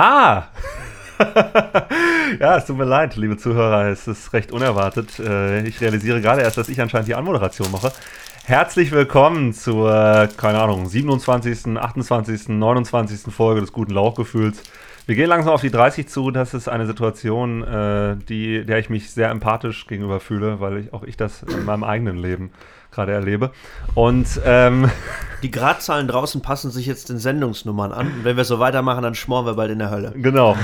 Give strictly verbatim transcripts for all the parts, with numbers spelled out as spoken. Ah! Ja, es tut mir leid, liebe Zuhörer, es ist recht unerwartet. Ich realisiere gerade erst, dass ich anscheinend die Anmoderation mache. Herzlich willkommen zur, keine Ahnung, siebenundzwanzigsten, achtundzwanzigsten, neunundzwanzigsten Folge des guten Lauchgefühls. Wir gehen langsam auf die dreißig zu. Das ist eine Situation, die, der ich mich sehr empathisch gegenüber fühle, weil ich, auch ich das in meinem eigenen Leben gerade erlebe. Und ähm, die Gradzahlen draußen passen sich jetzt den Sendungsnummern an. Und wenn wir so weitermachen, dann schmoren wir bald in der Hölle. Genau.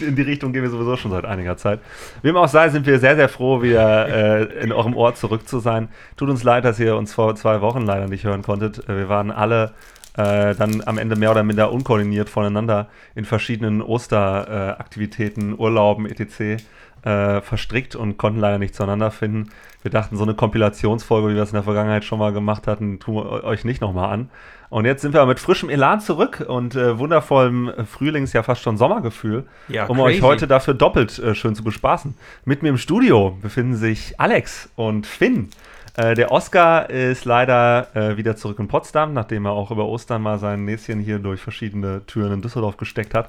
In die Richtung gehen wir sowieso schon seit einiger Zeit. Wem auch sei, sind wir sehr, sehr froh, wieder äh, in eurem Ohr zurück zu sein. Tut uns leid, dass ihr uns vor zwei Wochen leider nicht hören konntet. Wir waren alle äh, dann am Ende mehr oder minder unkoordiniert voneinander in verschiedenen Osteraktivitäten, äh, Urlauben, et cetera Äh, verstrickt und konnten leider nicht zueinander finden. Wir dachten, so eine Kompilationsfolge, wie wir es in der Vergangenheit schon mal gemacht hatten, tun wir euch nicht nochmal an. Und jetzt sind wir mit frischem Elan zurück und äh, wundervollem Frühlings-, ja fast schon Sommergefühl, ja, um crazy. Euch heute dafür doppelt äh, schön zu bespaßen. Mit mir im Studio befinden sich Alex und Finn. Äh, der Oscar ist leider äh, wieder zurück in Potsdam, nachdem er auch über Ostern mal sein Näschen hier durch verschiedene Türen in Düsseldorf gesteckt hat.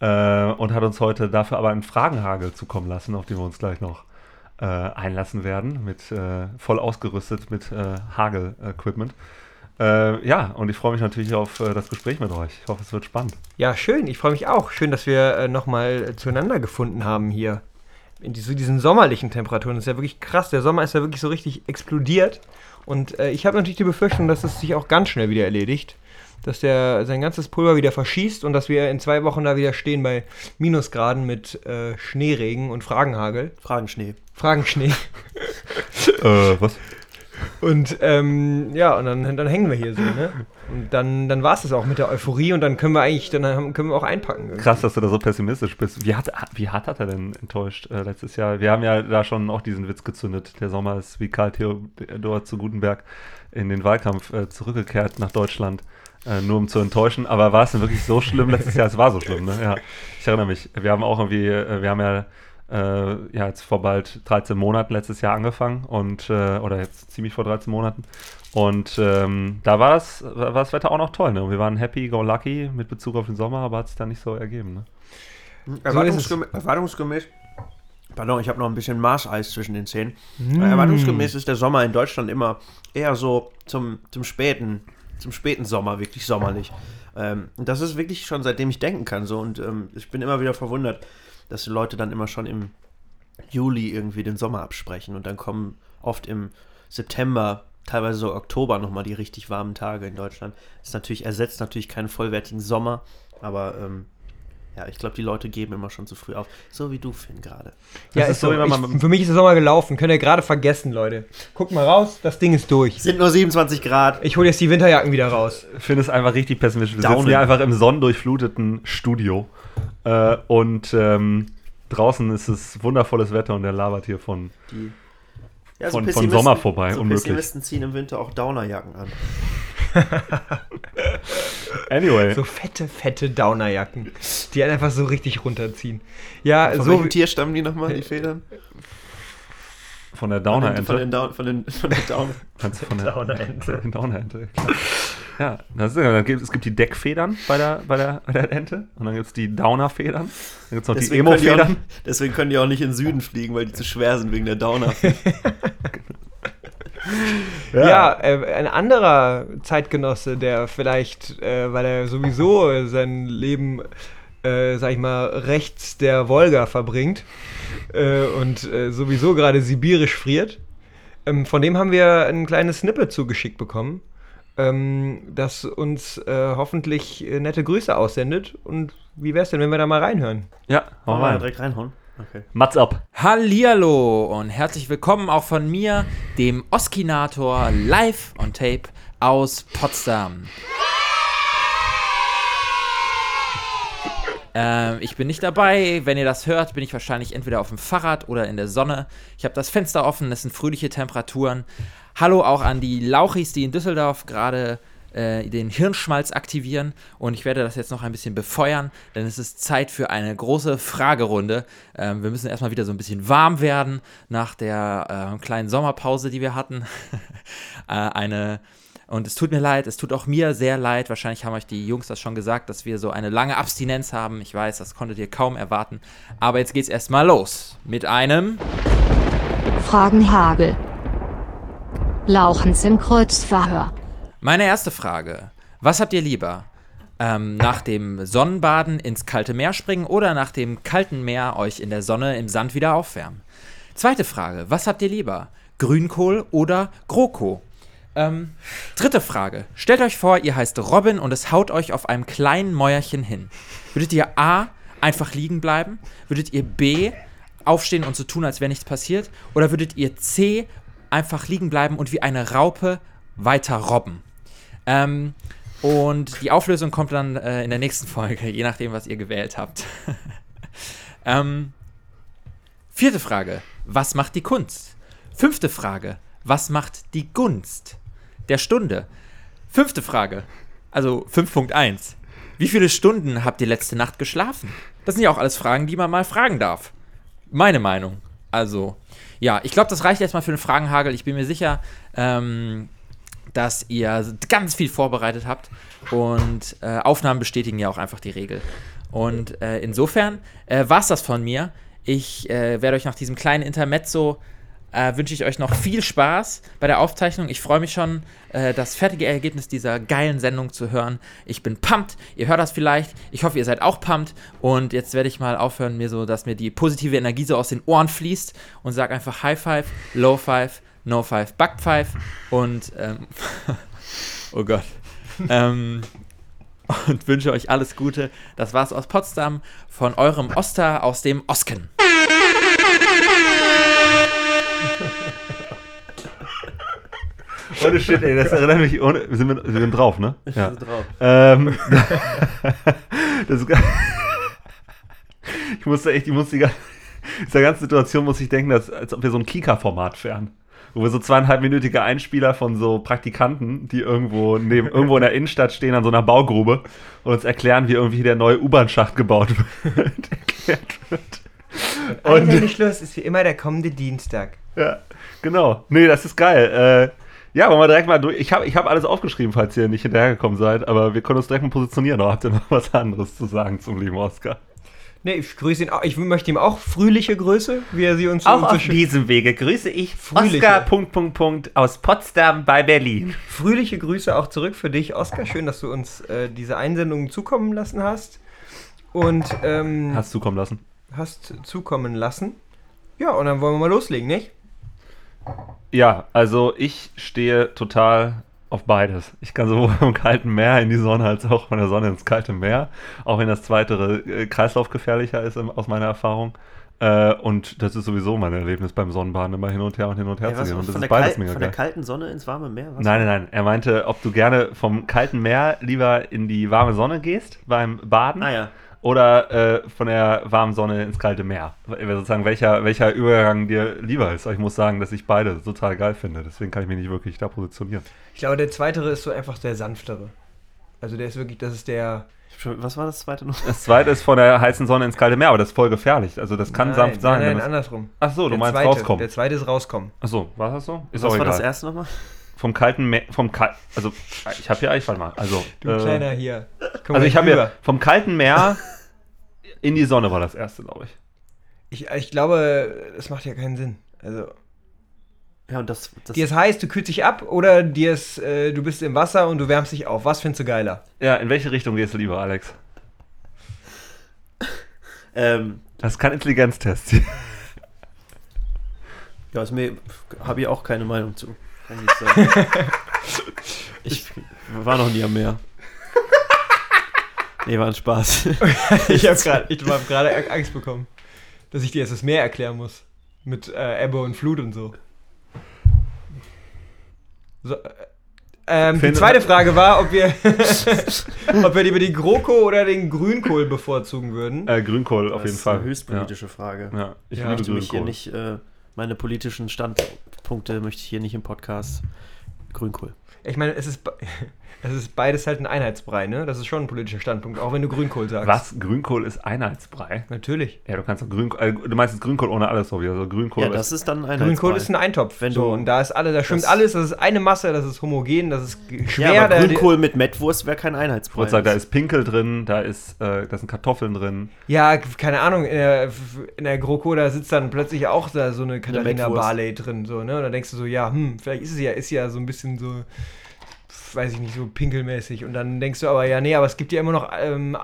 Äh, und hat uns heute dafür aber einen Fragenhagel zukommen lassen, auf den wir uns gleich noch äh, einlassen werden, mit äh, voll ausgerüstet mit äh, Hagel-Equipment. Äh, ja, und ich freue mich natürlich auf äh, das Gespräch mit euch. Ich hoffe, es wird spannend. Ja, schön. Ich freue mich auch. Schön, dass wir äh, nochmal äh, zueinander gefunden haben hier in die, so diesen sommerlichen Temperaturen. Das ist ja wirklich krass. Der Sommer ist ja wirklich so richtig explodiert. Und äh, ich habe natürlich die Befürchtung, dass es sich auch ganz schnell wieder erledigt. Dass der sein ganzes Pulver wieder verschießt und dass wir in zwei Wochen da wieder stehen bei Minusgraden mit äh, Schneeregen und Fragenhagel. Fragenschnee. Fragenschnee. äh, was? Und ähm, ja, und dann, dann hängen wir hier so, ne? Und dann, dann war es das auch mit der Euphorie und dann können wir eigentlich, dann haben, können wir auch einpacken. Irgendwie. Krass, dass du da so pessimistisch bist. Wie hart, wie hart hat er denn enttäuscht äh, letztes Jahr? Wir haben ja da schon auch diesen Witz gezündet. Der Sommer ist wie Karl-Theodor zu Guttenberg in den Wahlkampf äh, zurückgekehrt nach Deutschland. Äh, nur um zu enttäuschen, aber war es denn wirklich so schlimm letztes Jahr? Es war so schlimm, ne? Ja, ich erinnere mich. Wir haben auch irgendwie, wir haben ja, äh, ja jetzt vor bald dreizehn Monaten letztes Jahr angefangen und, äh, oder jetzt ziemlich vor dreizehn Monaten und ähm, da war das, war das Wetter auch noch toll, ne? Wir waren happy, go lucky mit Bezug auf den Sommer, aber hat es dann nicht so ergeben, ne? Erwartungsgemäß, erwartungsgemäß pardon, ich habe noch ein bisschen Marseis zwischen den Zähnen. Mm. Erwartungsgemäß ist der Sommer in Deutschland immer eher so zum, zum späten zum späten Sommer, wirklich sommerlich. Ähm, das ist wirklich schon, seitdem ich denken kann, so. Und ähm, ich bin immer wieder verwundert, dass die Leute dann immer schon im Juli irgendwie den Sommer absprechen. Und dann kommen oft im September, teilweise so Oktober nochmal die richtig warmen Tage in Deutschland. Das ist natürlich, ersetzt natürlich keinen vollwertigen Sommer, aber ähm, ja, ich glaube, die Leute geben immer schon zu früh auf. So wie du, Finn, gerade. Ja, ist so, so, ich, für mich ist der Sommer gelaufen. Könnt ihr gerade vergessen, Leute. Guckt mal raus, das Ding ist durch. Sind nur siebenundzwanzig Grad. Ich hole jetzt die Winterjacken wieder raus. Finn ist einfach richtig pessimistisch. Wir Downing. sitzen hier einfach im sonnendurchfluteten Studio. Äh, und ähm, draußen ist es wundervolles Wetter und er labert hier von, die, ja, so von, von Sommer vorbei. So unmöglich. Pessimisten ziehen im Winter auch Downerjacken an. Anyway. So fette, fette Downerjacken, die einen einfach so richtig runterziehen. Ja, von so welchem Tier stammen die nochmal, die Federn? Von der Downerente. Von, von, von den von der Downer. Von der Downerente. Downerente. Ja, das ist, es gibt die Deckfedern bei der, bei der, bei der Ente und dann gibt es die Downerfedern. Dann gibt es noch deswegen die Emo-Federn. Die auch, deswegen können die auch nicht in den Süden fliegen, weil die zu schwer sind wegen der Downerfedern. Ja, ja äh, ein anderer Zeitgenosse, der vielleicht, äh, weil er sowieso sein Leben, äh, sag ich mal, rechts der Wolga verbringt äh, und äh, sowieso gerade sibirisch friert, ähm, von dem haben wir ein kleines Snippet zugeschickt bekommen, ähm, das uns äh, hoffentlich äh, nette Grüße aussendet. Und wie wär's denn, wenn wir da mal reinhören? Ja, hau mal rein. Direkt reinhauen. Okay. Mats ab. Hallihallo und herzlich willkommen auch von mir, dem Oskinator live on tape aus Potsdam. Ähm, ich bin nicht dabei, wenn ihr das hört, bin ich wahrscheinlich entweder auf dem Fahrrad oder in der Sonne. Ich habe das Fenster offen, es sind fröhliche Temperaturen. Hallo auch an die Lauchis, die in Düsseldorf gerade den Hirnschmalz aktivieren und ich werde das jetzt noch ein bisschen befeuern, denn es ist Zeit für eine große Fragerunde. Ähm, wir müssen erstmal wieder so ein bisschen warm werden nach der äh, kleinen Sommerpause, die wir hatten. äh, eine Und es tut mir leid, es tut auch mir sehr leid. Wahrscheinlich haben euch die Jungs das schon gesagt, dass wir so eine lange Abstinenz haben. Ich weiß, das konntet ihr kaum erwarten. Aber jetzt geht's erstmal los mit einem Fragenhagel. Lauchens im Kreuzverhör. Meine erste Frage: Was habt ihr lieber? Ähm, nach dem Sonnenbaden ins kalte Meer springen oder nach dem kalten Meer euch in der Sonne im Sand wieder aufwärmen? Zweite Frage, was habt ihr lieber? Grünkohl oder GroKo? Ähm, dritte Frage, stellt euch vor, ihr heißt Robin und es haut euch auf einem kleinen Mäuerchen hin. Würdet ihr A, einfach liegen bleiben? Würdet ihr B, aufstehen und so tun, als wäre nichts passiert? Oder würdet ihr C, einfach liegen bleiben und wie eine Raupe weiter robben? Ähm... Und die Auflösung kommt dann äh, in der nächsten Folge, je nachdem, was ihr gewählt habt. ähm, vierte Frage, was macht die Kunst? Fünfte Frage, was macht die Gunst der Stunde? Fünfte Frage, also fünf Punkt eins, wie viele Stunden habt ihr letzte Nacht geschlafen? Das sind ja auch alles Fragen, die man mal fragen darf. Meine Meinung. Also, ja, ich glaube, das reicht erstmal für den Fragenhagel. Ich bin mir sicher, ähm... dass ihr ganz viel vorbereitet habt und äh, Aufnahmen bestätigen ja auch einfach die Regel. Und äh, insofern äh, war's das von mir. Ich äh, werde euch nach diesem kleinen Intermezzo äh, wünsche ich euch noch viel Spaß bei der Aufzeichnung. Ich freue mich schon, äh, das fertige Ergebnis dieser geilen Sendung zu hören. Ich bin pumped. Ihr hört das vielleicht. Ich hoffe, ihr seid auch pumped. Und jetzt werde ich mal aufhören, mir so, dass mir die positive Energie so aus den Ohren fließt und sage einfach High Five, Low Five, No Five, Back Five und ähm, oh Gott ähm, und wünsche euch alles Gute. Das war's aus Potsdam von eurem Oster aus dem Osken. Ohne Shit, ey, das erinnert mich ohne. Wir sind, wir sind drauf, ne? Ich ja. bin drauf. Ähm, das, ich musste echt, ich musste die, dieser ganzen Situation muss ich denken, dass, als ob wir so ein Kika-Format wären. Wo wir so zweieinhalbminütige Einspieler von so Praktikanten, die irgendwo neben irgendwo in der Innenstadt stehen an so einer Baugrube und uns erklären, wie irgendwie der neue U-Bahn-Schacht gebaut wird. erklärt wird. Und der Beschluss ist wie immer der kommende Dienstag. Ja, genau. Nee, das ist geil. Äh, ja, wollen wir direkt mal durch. Ich habe ich hab alles aufgeschrieben, falls ihr nicht hinterhergekommen seid, aber wir können uns direkt mal positionieren. Oder habt ihr noch was anderes zu sagen zum lieben Oscar? Nee, ich grüße ihn auch. Ich möchte ihm auch fröhliche Grüße, wie er sie uns auch auf diesem Wege grüße ich Oskar Punkt, Punkt, Punkt aus Potsdam bei Berlin. Fröhliche Grüße auch zurück für dich, Oskar. Schön, dass du uns äh, diese Einsendungen zukommen lassen hast. Und ähm, hast zukommen lassen. Hast zukommen lassen. Ja, und dann wollen wir mal loslegen, nicht? Ja, also ich stehe total auf beides. Ich kann sowohl im kalten Meer in die Sonne als auch von der Sonne ins kalte Meer, auch wenn das zweite äh, kreislaufgefährlicher ist im, aus meiner Erfahrung. Äh, und das ist sowieso mein Erlebnis beim Sonnenbaden, immer hin und her und hin und her ja, zu gehen. Und das ist beides Kal- mega von geil. Von der kalten Sonne ins warme Meer? Was nein, nein, nein. Er meinte, ob du gerne vom kalten Meer lieber in die warme Sonne gehst beim Baden ah, ja. oder äh, von der warmen Sonne ins kalte Meer. Sozusagen welcher, welcher Übergang dir lieber ist. Aber ich muss sagen, dass ich beide total geil finde. Deswegen kann ich mich nicht wirklich da positionieren. Ich glaube, der Zweitere ist so einfach der Sanftere. Also der ist wirklich, das ist der... Was war das Zweite noch? Das Zweite ist von der heißen Sonne ins kalte Meer, aber das ist voll gefährlich. Also das kann nein, sanft sein. Nein, nein, das, andersrum. Ach so, du meinst zweite, rauskommen. Der Zweite ist rauskommen. Ach so, war das so? Ist was auch war egal. Das Erste nochmal? Vom kalten Meer, vom Kal- also ich habe hier eigentlich mal, also... Du äh, Kleiner hier. Komm also ich habe hier vom kalten Meer in die Sonne war das Erste, glaube ich. ich. Ich glaube, das macht ja keinen Sinn, also... Ja, und das, das dir ist heiß, du kühlst dich ab oder dir ist, äh, du bist im Wasser und du wärmst dich auf. Was findest du geiler? Ja, in welche Richtung gehst du lieber, Alex? ähm, das ist kein Intelligenztest. Ja, ist mir habe ich auch keine Meinung zu. Kann ich nicht sagen. Ich war noch nie am Meer. Nee, war ein Spaß. ich habe gerade ich hab gerade Angst bekommen, dass ich dir jetzt das Meer erklären muss. Mit äh, Ebbe und Flut und so. So, ähm, die zweite Frage war, ob wir, ob wir lieber die GroKo oder den Grünkohl bevorzugen würden. Äh, Grünkohl auf das jeden ist Fall. Eine höchstpolitische ja. Frage. Ja, ich ja. möchte mich hier nicht, äh, meine politischen Standpunkte möchte ich hier nicht im Podcast. Grünkohl. Ich meine, es ist, es ist beides halt ein Einheitsbrei, ne? Das ist schon ein politischer Standpunkt, auch wenn du Grünkohl sagst. Was? Grünkohl ist Einheitsbrei? Natürlich. Ja, du kannst doch Grünkohl, äh, du meinst jetzt Grünkohl ohne alles, so wie also Grünkohl. Ja, das ist dann ein Einheitsbrei. Grünkohl ist ein Eintopf, wenn du, so, und da ist alle, da schwimmt alles, das ist eine Masse, das ist homogen, das ist schwer. Ja, aber Grünkohl mit Mettwurst wäre kein Einheitsbrei. Ich wollte sagen, da ist Pinkel drin, da ist, äh, da sind Kartoffeln drin. Ja, keine Ahnung, in der, in der GroKo, da sitzt dann plötzlich auch da so eine Katharina Barley drin, so, ne? Und da denkst du so, ja, hm, vielleicht ist sie ja, ist ja so ein bisschen so, weiß ich nicht, so pinkelmäßig. Und dann denkst du aber, ja, nee, aber es gibt ja immer noch ähm,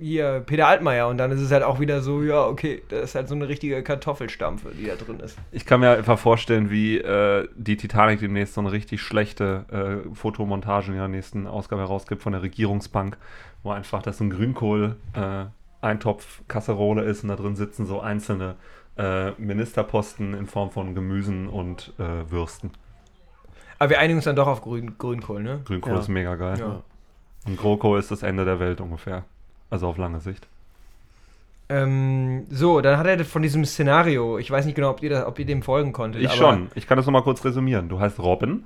hier Peter Altmaier. Und dann ist es halt auch wieder so, ja, okay, das ist halt so eine richtige Kartoffelstampfe, die da drin ist. Ich kann mir einfach vorstellen, wie äh, die Titanic demnächst so eine richtig schlechte äh, Fotomontage in der nächsten Ausgabe herausgibt von der Regierungsbank, wo einfach das so ein Grünkohl-Eintopf-Kasserole äh, ist und da drin sitzen so einzelne äh, Ministerposten in Form von Gemüsen und äh, Würsten. Aber wir einigen uns dann doch auf Grün, Grünkohl, ne? Grünkohl ja. ist mega geil. Ja. Und GroKo ist das Ende der Welt ungefähr. Also auf lange Sicht. Ähm, so, dann hat er von diesem Szenario, ich weiß nicht genau, ob ihr, das, ob ihr dem folgen konntet. Ich aber schon. Ich kann das nochmal kurz resümieren. Du heißt Robin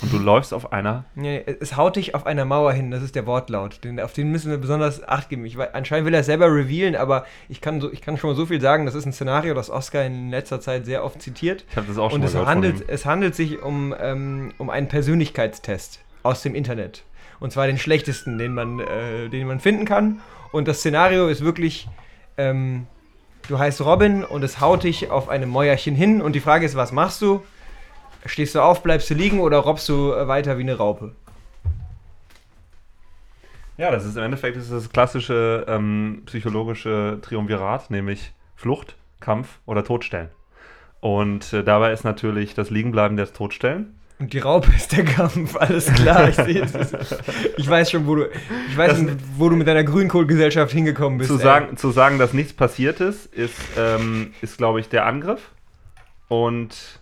und du läufst auf einer... Nee, es haut dich auf einer Mauer hin, das ist der Wortlaut. Den, auf den müssen wir besonders Acht geben. Ich weiß, anscheinend will er es selber revealen, aber ich kann, so, ich kann schon mal so viel sagen, das ist ein Szenario, das Oscar in letzter Zeit sehr oft zitiert. Ich habe das auch schon und mal es handelt, es handelt sich um, ähm, um einen Persönlichkeitstest aus dem Internet. Und zwar den schlechtesten, den man, äh, den man finden kann. Und das Szenario ist wirklich... Ähm, du heißt Robin und es haut dich auf einem Mäuerchen hin. Und die Frage ist, was machst du? Stehst du auf, bleibst du liegen oder robbst du weiter wie eine Raupe? Ja, das ist im Endeffekt das, ist das klassische ähm, psychologische Triumvirat, nämlich Flucht, Kampf oder Totstellen. Und äh, dabei ist natürlich das Liegenbleiben das Totstellen. Und die Raupe ist der Kampf, alles klar. Ich, sehe, ich weiß schon, wo du, ich weiß schon, wo du mit deiner Grünkohlgesellschaft hingekommen bist. Zu sagen, zu sagen, dass nichts passiert ist, ist, ähm, ist glaube ich, der Angriff. Und...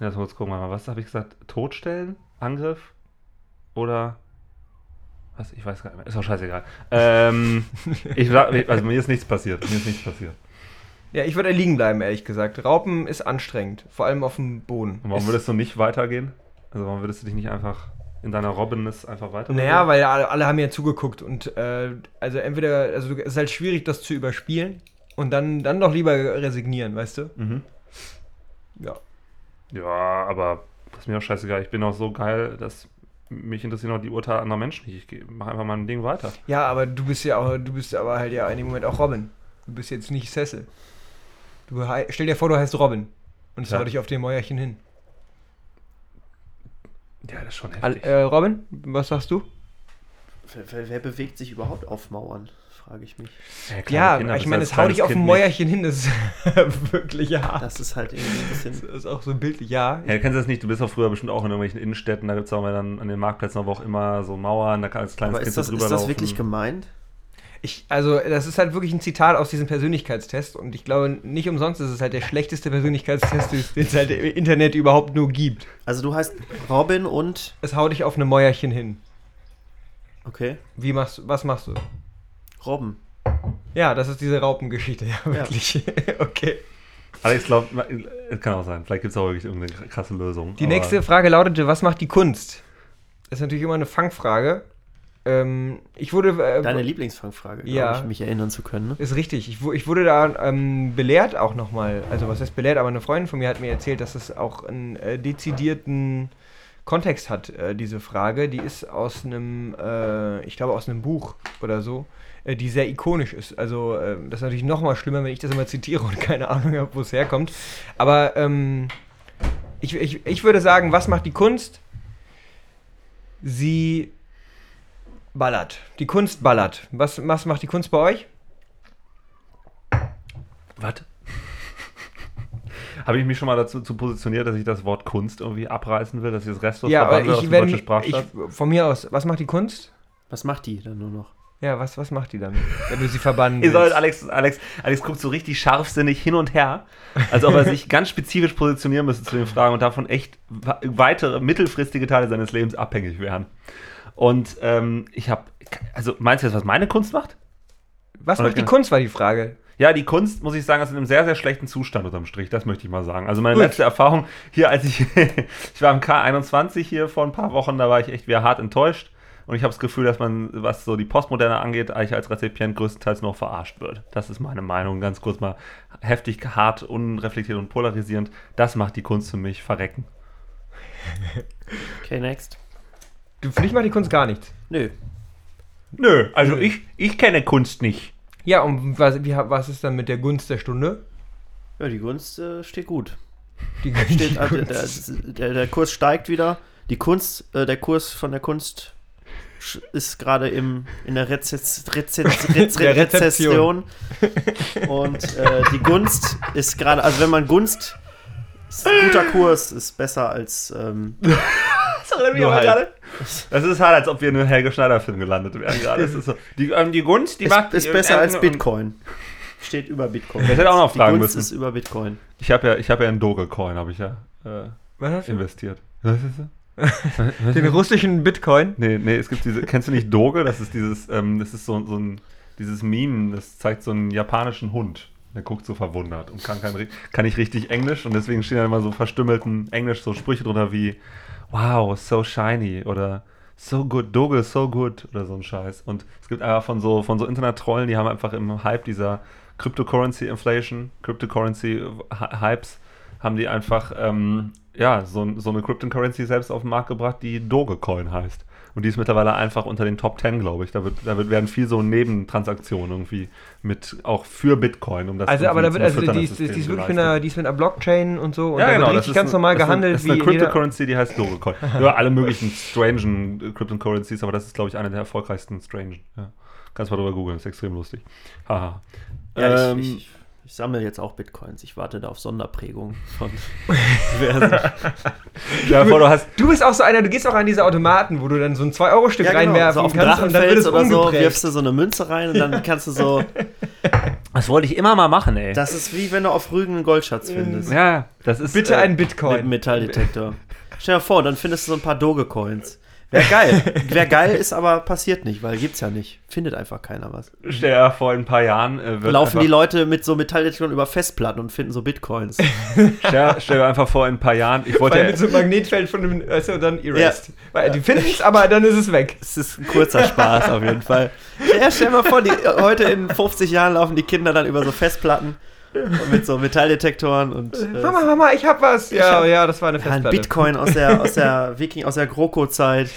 Jetzt muss ich gucken, was habe ich gesagt? Totstellen? Angriff? Oder was? Ich weiß gar nicht mehr. Ist doch scheißegal. Ähm, ich, also mir ist nichts passiert. Mir ist nichts passiert. Ja, ich würde liegen bleiben, ehrlich gesagt. Raupen ist anstrengend. Vor allem auf dem Boden. Und warum ist würdest du nicht weitergehen? Also warum würdest du dich nicht einfach in deiner Robbenness einfach weitergehen? Naja, weil alle, alle haben ja zugeguckt. Und äh, also entweder, also es ist halt schwierig, das zu überspielen. Und dann, dann doch lieber resignieren, weißt du? Mhm. Ja. Ja, aber das ist mir auch scheißegal. Ich bin auch so geil, dass mich interessieren auch die Urteile anderer Menschen nicht. Ich mache einfach mein Ding weiter. Ja, aber du bist ja auch, du bist aber halt ja in dem Moment auch Robin. Du bist jetzt nicht Cecil. Du hei- stell dir vor, du heißt Robin. Und es ja. haut dich auf dem Mäuerchen hin. Ja, das ist schon heftig. Äh, Robin, was sagst du? Wer, wer bewegt sich überhaupt auf Mauern? Frage ich mich. Ja, ja Kinder, ich meine, es hau dich auf ein Mäuerchen hin, das ist wirklich hart. Das ist halt irgendwie ein bisschen, das ist auch so bildlich, ja. Ja, du kennst das nicht, du bist doch früher bestimmt auch in irgendwelchen Innenstädten, da gibt es auch mal dann an den Marktplätzen aber auch immer so Mauern, da kann als kleines aber Kind drüber laufen. Ist das wirklich gemeint? Ich, also, das ist halt wirklich ein Zitat aus diesem Persönlichkeitstest und ich glaube, nicht umsonst ist es halt der schlechteste Persönlichkeitstest, den es halt im Internet überhaupt nur gibt. Also, du heißt Robin und... Es hau dich auf ein Mäuerchen hin. Okay. Wie machst, was machst du? Robben. Ja, das ist diese Raupengeschichte, ja, wirklich. Ja. Okay. Aber ich glaube, es kann auch sein. Vielleicht gibt es auch wirklich irgendeine krasse Lösung. Die nächste Frage lautete: Was macht die Kunst? Das ist natürlich immer eine Fangfrage. Ähm, ich wurde, äh, Deine Lieblingsfangfrage, ja, glaube ich, mich erinnern zu können. Ne? Ist richtig. Ich, ich wurde da ähm, belehrt auch nochmal. Also, was heißt belehrt? Aber eine Freundin von mir hat mir erzählt, dass es auch einen äh, dezidierten Kontext hat, äh, diese Frage. Die ist aus einem, äh, ich glaube, aus einem Buch oder so, die sehr ikonisch ist. Also das ist natürlich noch mal schlimmer, wenn ich das immer zitiere und keine Ahnung habe, wo es herkommt. Aber ähm, ich, ich, ich würde sagen, was macht die Kunst? Sie ballert. Die Kunst ballert. Was, was macht die Kunst bei euch? Was? Habe ich mich schon mal dazu zu positioniert, dass ich das Wort Kunst irgendwie abreißen will, dass ich das Restlos ja, verwandle aus dem deutschen Sprachstaat? Von mir aus, was macht die Kunst? Was macht die dann nur noch? Ja, was, was macht die damit, wenn du sie verbannen willst? Ihr sollt, Alex, Alex, Alex guckt so richtig scharfsinnig hin und her, als ob er sich ganz spezifisch positionieren müsste zu den Fragen und davon echt weitere mittelfristige Teile seines Lebens abhängig wären. Und ähm, ich habe, also meinst du jetzt, was meine Kunst macht? Was Oder macht die Kunst, war die Frage. Ja, die Kunst, muss ich sagen, ist in einem sehr, sehr schlechten Zustand unterm Strich. Das möchte ich mal sagen. Also meine Gut. letzte Erfahrung hier, als ich, ich war im K einundzwanzig hier vor ein paar Wochen, da war ich echt wieder hart enttäuscht. Und ich habe das Gefühl, dass man, was so die Postmoderne angeht, eigentlich als Rezipient größtenteils noch verarscht wird. Das ist meine Meinung. Ganz kurz mal heftig, hart, unreflektiert und polarisierend. Das macht die Kunst für mich verrecken. Okay, next. Für dich macht die Kunst gar nichts? Nö. Nö, also Nö. Ich, ich kenne Kunst nicht. Ja, und was, wie, was ist dann mit der Gunst der Stunde? Ja, die Gunst äh, steht gut. Die, die steht, die also, der, der, der Kurs steigt wieder. Die Kunst, äh, der Kurs von der Kunst... ist gerade im in der, Rezez, Rezez, Rez, der Rezession und äh, die Gunst ist gerade, also wenn man Gunst, ist ein guter Kurs, ist besser als ähm, nur halt. Das ist halt, als ob wir in einem Helge Schneider-Film gelandet wären gerade. Das ist so. die, ähm, die Gunst, die es macht... ist besser als Bitcoin. Steht über Bitcoin. Das hätte auch noch fragen die Gunst müssen. Ist über Bitcoin. Ich habe ja, ich hab ja in Dogecoin habe ich ja äh, Was investiert. Was ist das? Den russischen Bitcoin? Nee, nee, es gibt diese, kennst du nicht Doge? Das ist dieses, ähm, das ist so, so ein, dieses Meme, das zeigt so einen japanischen Hund. Der guckt so verwundert und kann, kein, kann nicht richtig Englisch und deswegen stehen da immer so verstümmelten Englisch so Sprüche drunter wie wow, so shiny oder so good, Doge, so good oder so ein Scheiß. Und es gibt einfach von so, von so Internet-Trollen, die haben einfach im Hype dieser Cryptocurrency-Inflation, Cryptocurrency-Hypes, haben die einfach, ähm, ja, so, so eine Cryptocurrency selbst auf den Markt gebracht, die Dogecoin heißt. Und die ist mittlerweile einfach unter den Top Ten, glaube ich. Da, wird, da wird, werden viel so Nebentransaktionen irgendwie mit, auch für Bitcoin, um das also, aber da wird, also die ist, die ist wirklich mit einer, die ist mit einer Blockchain und so. Und ja, da genau, wird richtig ganz ein, normal das gehandelt. Das ist eine, wie eine Cryptocurrency, die heißt Dogecoin. Nur alle möglichen strangen Cryptocurrencies, aber das ist, glaube ich, eine der erfolgreichsten strangen. Ja. Kannst mal drüber googeln, ist extrem lustig. Haha. Ja, ähm, ich, ich Ich sammle jetzt auch Bitcoins. Ich warte da auf Sonderprägungen von diversen. Ja, du, hast du bist auch so einer, du gehst auch an diese Automaten, wo du dann so ein zwei Euro Stück ja, genau, reinwerfen so auf kannst und dann wird es oder so, wirfst du so eine Münze rein und dann kannst du so... Das wollte ich immer mal machen, ey. Das ist wie wenn du auf Rügen einen Goldschatz findest. Ja, das ist... Bitte äh, einen Bitcoin. Mit einem Metalldetektor. Stell dir vor, dann findest du so ein paar Dogecoins. Wäre geil. Wäre geil, ist aber passiert nicht, weil gibt's ja nicht. Findet einfach keiner was. Stell dir vor, in ein paar Jahren äh, wird laufen die Leute mit so Metalldetektoren über Festplatten und finden so Bitcoins. Stell, stell dir einfach vor, in ein paar Jahren. Ich wollte weil ja, mit so einem Magnetfeld von dem, also dann erased. Ja. Weil die finden es, aber dann ist es weg. Es ist ein kurzer Spaß auf jeden Fall. Ja, stell dir mal vor, die, heute in fünfzig Jahren laufen die Kinder dann über so Festplatten. Und mit so Metalldetektoren und. Äh, Mama, Mama, ich hab was! Ja, hab, ja, das war eine Festplatte. Ja, ein Bitcoin aus der, aus der Viking, aus der GroKo-Zeit.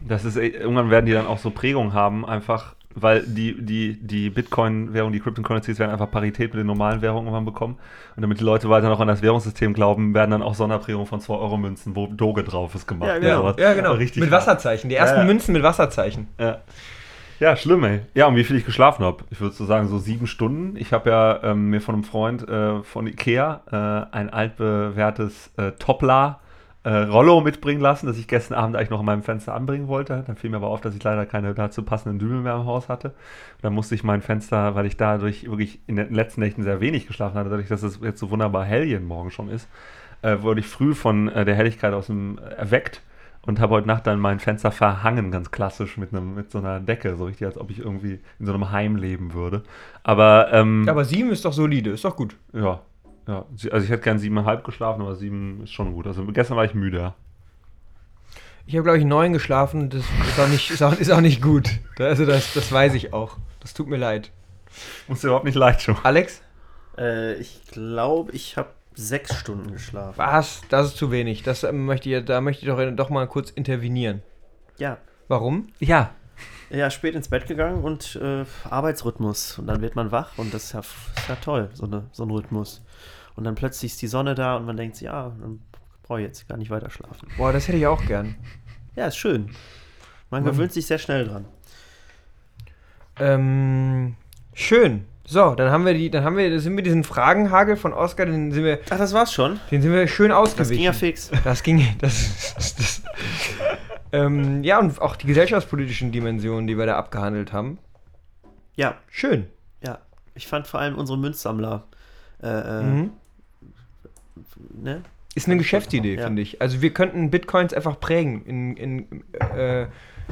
Das ist, irgendwann werden die dann auch so Prägungen haben, einfach, weil die, die, die Bitcoin-Währung, die Cryptocurrencies werden einfach Parität mit den normalen Währungen irgendwann bekommen. Und damit die Leute weiter noch an das Währungssystem glauben, werden dann auch Sonderprägungen von zwei Euro Münzen, wo Doge drauf ist, gemacht. Ja, genau. Ja, ja, genau. Richtig mit Wasserzeichen, die ersten ja, ja. Münzen mit Wasserzeichen. Ja. Ja, schlimm, ey. Ja, und wie viel ich geschlafen habe. Ich würde so sagen, so sieben Stunden. Ich habe ja ähm, mir von einem Freund äh, von Ikea äh, ein altbewährtes äh, Topla-Rollo äh, mitbringen lassen, das ich gestern Abend eigentlich noch in meinem Fenster anbringen wollte. Dann fiel mir aber auf, dass ich leider keine dazu passenden Dübel mehr im Haus hatte. Und dann musste ich mein Fenster, weil ich dadurch wirklich in den letzten Nächten sehr wenig geschlafen hatte, dadurch, dass es jetzt so wunderbar hell jeden Morgen schon ist, äh, wurde ich früh von äh, der Helligkeit aus dem äh, erweckt. Und habe heute Nacht dann mein Fenster verhangen, ganz klassisch, mit, einem, mit so einer Decke. So richtig, als ob ich irgendwie in so einem Heim leben würde. Aber ähm, aber sieben ist doch solide, ist doch gut. Ja, ja. Also ich hätte gern siebeneinhalb geschlafen, aber sieben ist schon gut. Also gestern war ich müde. Ich habe, glaube ich, neun geschlafen. Das ist auch nicht, ist auch, ist auch nicht gut. Also das, das weiß ich auch. Das tut mir leid. Muss dir überhaupt nicht leid schon. Alex? Äh, ich glaube, ich habe sechs Stunden geschlafen. Was? Das ist zu wenig. Das möchte ich, da möchte ich doch, doch mal kurz intervenieren. Ja. Warum? Ja. Ja, spät ins Bett gegangen und äh, Arbeitsrhythmus. Und dann wird man wach und das ist ja, ist ja toll, so, eine, so ein Rhythmus. Und dann plötzlich ist die Sonne da und man denkt sich, ja, dann brauche ich jetzt gar nicht weiter schlafen. Boah, das hätte ich auch gern. Ja, ist schön. Man mhm. gewöhnt sich sehr schnell dran. Ähm, schön. So, dann haben wir die, dann haben wir, sind wir diesen Fragenhagel von Oscar, den sind wir. Ach, das war's schon. Den sind wir schön ausgewichen. Das ging ja fix. Das ging, das, das, das. ähm, ja, und auch die gesellschaftspolitischen Dimensionen, die wir da abgehandelt haben. Ja, schön. Ja, ich fand vor allem unsere Münzsammler. Äh, mhm. Ne? Ist eine Geschäftsidee, ja. Finde ich. Also wir könnten Bitcoins einfach prägen in in äh,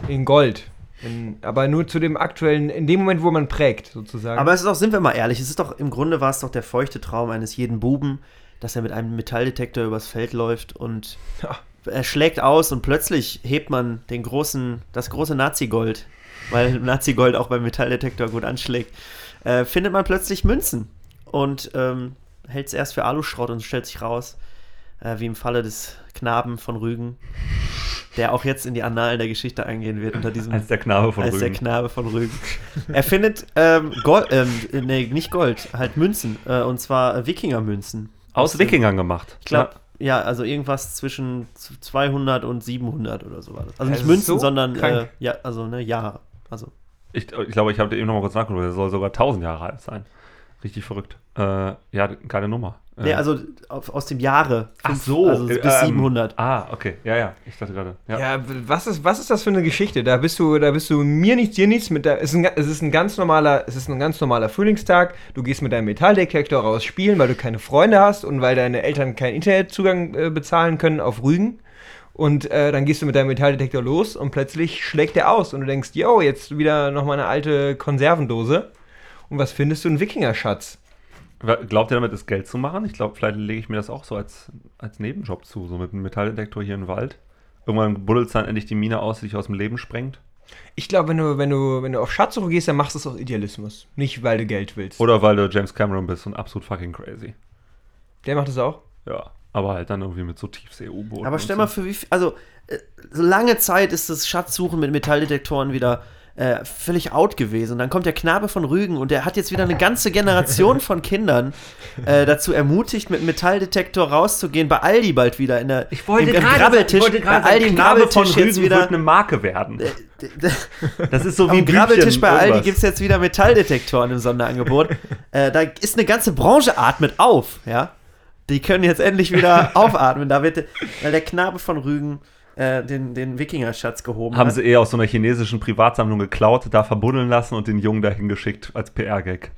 in Gold. In, aber nur zu dem aktuellen, in dem Moment, wo man prägt, sozusagen. Aber es ist auch, sind wir mal ehrlich, es ist doch, im Grunde war es doch der feuchte Traum eines jeden Buben, dass er mit einem Metalldetektor übers Feld läuft und ja. er schlägt aus und plötzlich hebt man den großen, das große Nazi-Gold, weil Nazi-Gold auch beim Metalldetektor gut anschlägt, äh, findet man plötzlich Münzen und ähm, hält es erst für Aluschrott und stellt sich raus, äh, wie im Falle des Knaben von Rügen, der auch jetzt in die Annalen der Geschichte eingehen wird unter diesem... Als der Knabe von als Rügen. Als der Knabe von Rügen. Er findet ähm, Gold, ähm, nee, nicht Gold, halt Münzen, äh, und zwar Wikinger-Münzen. Aus, aus Wikingern gemacht. Ich glaube, ja. ja, also irgendwas zwischen zweihundert und siebenhundert oder so war das. Also nicht das Münzen, so sondern äh, ja, also ne, Jahre. Also. Ich glaube, ich, glaub, ich habe eben noch mal kurz nachgeguckt, der soll sogar tausend Jahre alt sein. Richtig verrückt. Äh, ja, keine Nummer. Äh. Nee, also auf, aus dem Jahre. Ach so. Also bis ähm, siebenhundert. Ah, okay. Ja, ja. Ich dachte gerade. Ja, ja was, ist, was ist das für eine Geschichte? Da bist du, da bist du mir nichts, dir nichts. Mit der, es, ist ein, es, ist ein ganz normaler, es ist ein ganz normaler Frühlingstag. Du gehst mit deinem Metalldetektor raus spielen, weil du keine Freunde hast und weil deine Eltern keinen Internetzugang äh, bezahlen können auf Rügen. Und äh, dann gehst du mit deinem Metalldetektor los und plötzlich schlägt der aus. Und du denkst, yo, jetzt wieder nochmal eine alte Konservendose. Und was findest du? Ein Wikinger-Schatz. Glaubt ihr damit, das Geld zu machen? Ich glaube, vielleicht lege ich mir das auch so als, als Nebenjob zu, so mit einem Metalldetektor hier im Wald. Irgendwann buddelt es dann endlich die Mine aus, die dich aus dem Leben sprengt. Ich glaube, wenn du, wenn du, wenn du auf Schatzsuche gehst, dann machst du es aus Idealismus. Nicht, weil du Geld willst. Oder weil du James Cameron bist und absolut fucking crazy. Der macht das auch? Ja, aber halt dann irgendwie mit so Tiefsee-U-Booten. Aber stell mal so. für wie viel, also so lange Zeit ist das Schatzsuchen mit Metalldetektoren wieder... Äh, völlig out gewesen. Und dann kommt der Knabe von Rügen und der hat jetzt wieder eine ganze Generation von Kindern äh, dazu ermutigt, mit Metalldetektor rauszugehen. Bei Aldi bald wieder in der ich wollte im, im Grabbeltisch. Ich wollte gerade sagen, der Knabe von Rügen wird eine Marke werden. Äh, Das ist so wie am Grabbeltisch bei Aldi gibt es jetzt wieder Metalldetektoren im Sonderangebot. Äh, da ist eine ganze Branche atmet auf. Ja? Die können jetzt endlich wieder aufatmen. Da wird, weil der Knabe von Rügen den, den Wikinger-Schatz gehoben haben hat. Sie eher aus so einer chinesischen Privatsammlung geklaut, da verbuddeln lassen und den Jungen dahin geschickt als P R-Gag.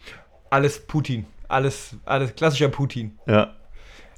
Alles Putin. Alles, alles klassischer Putin. Ja.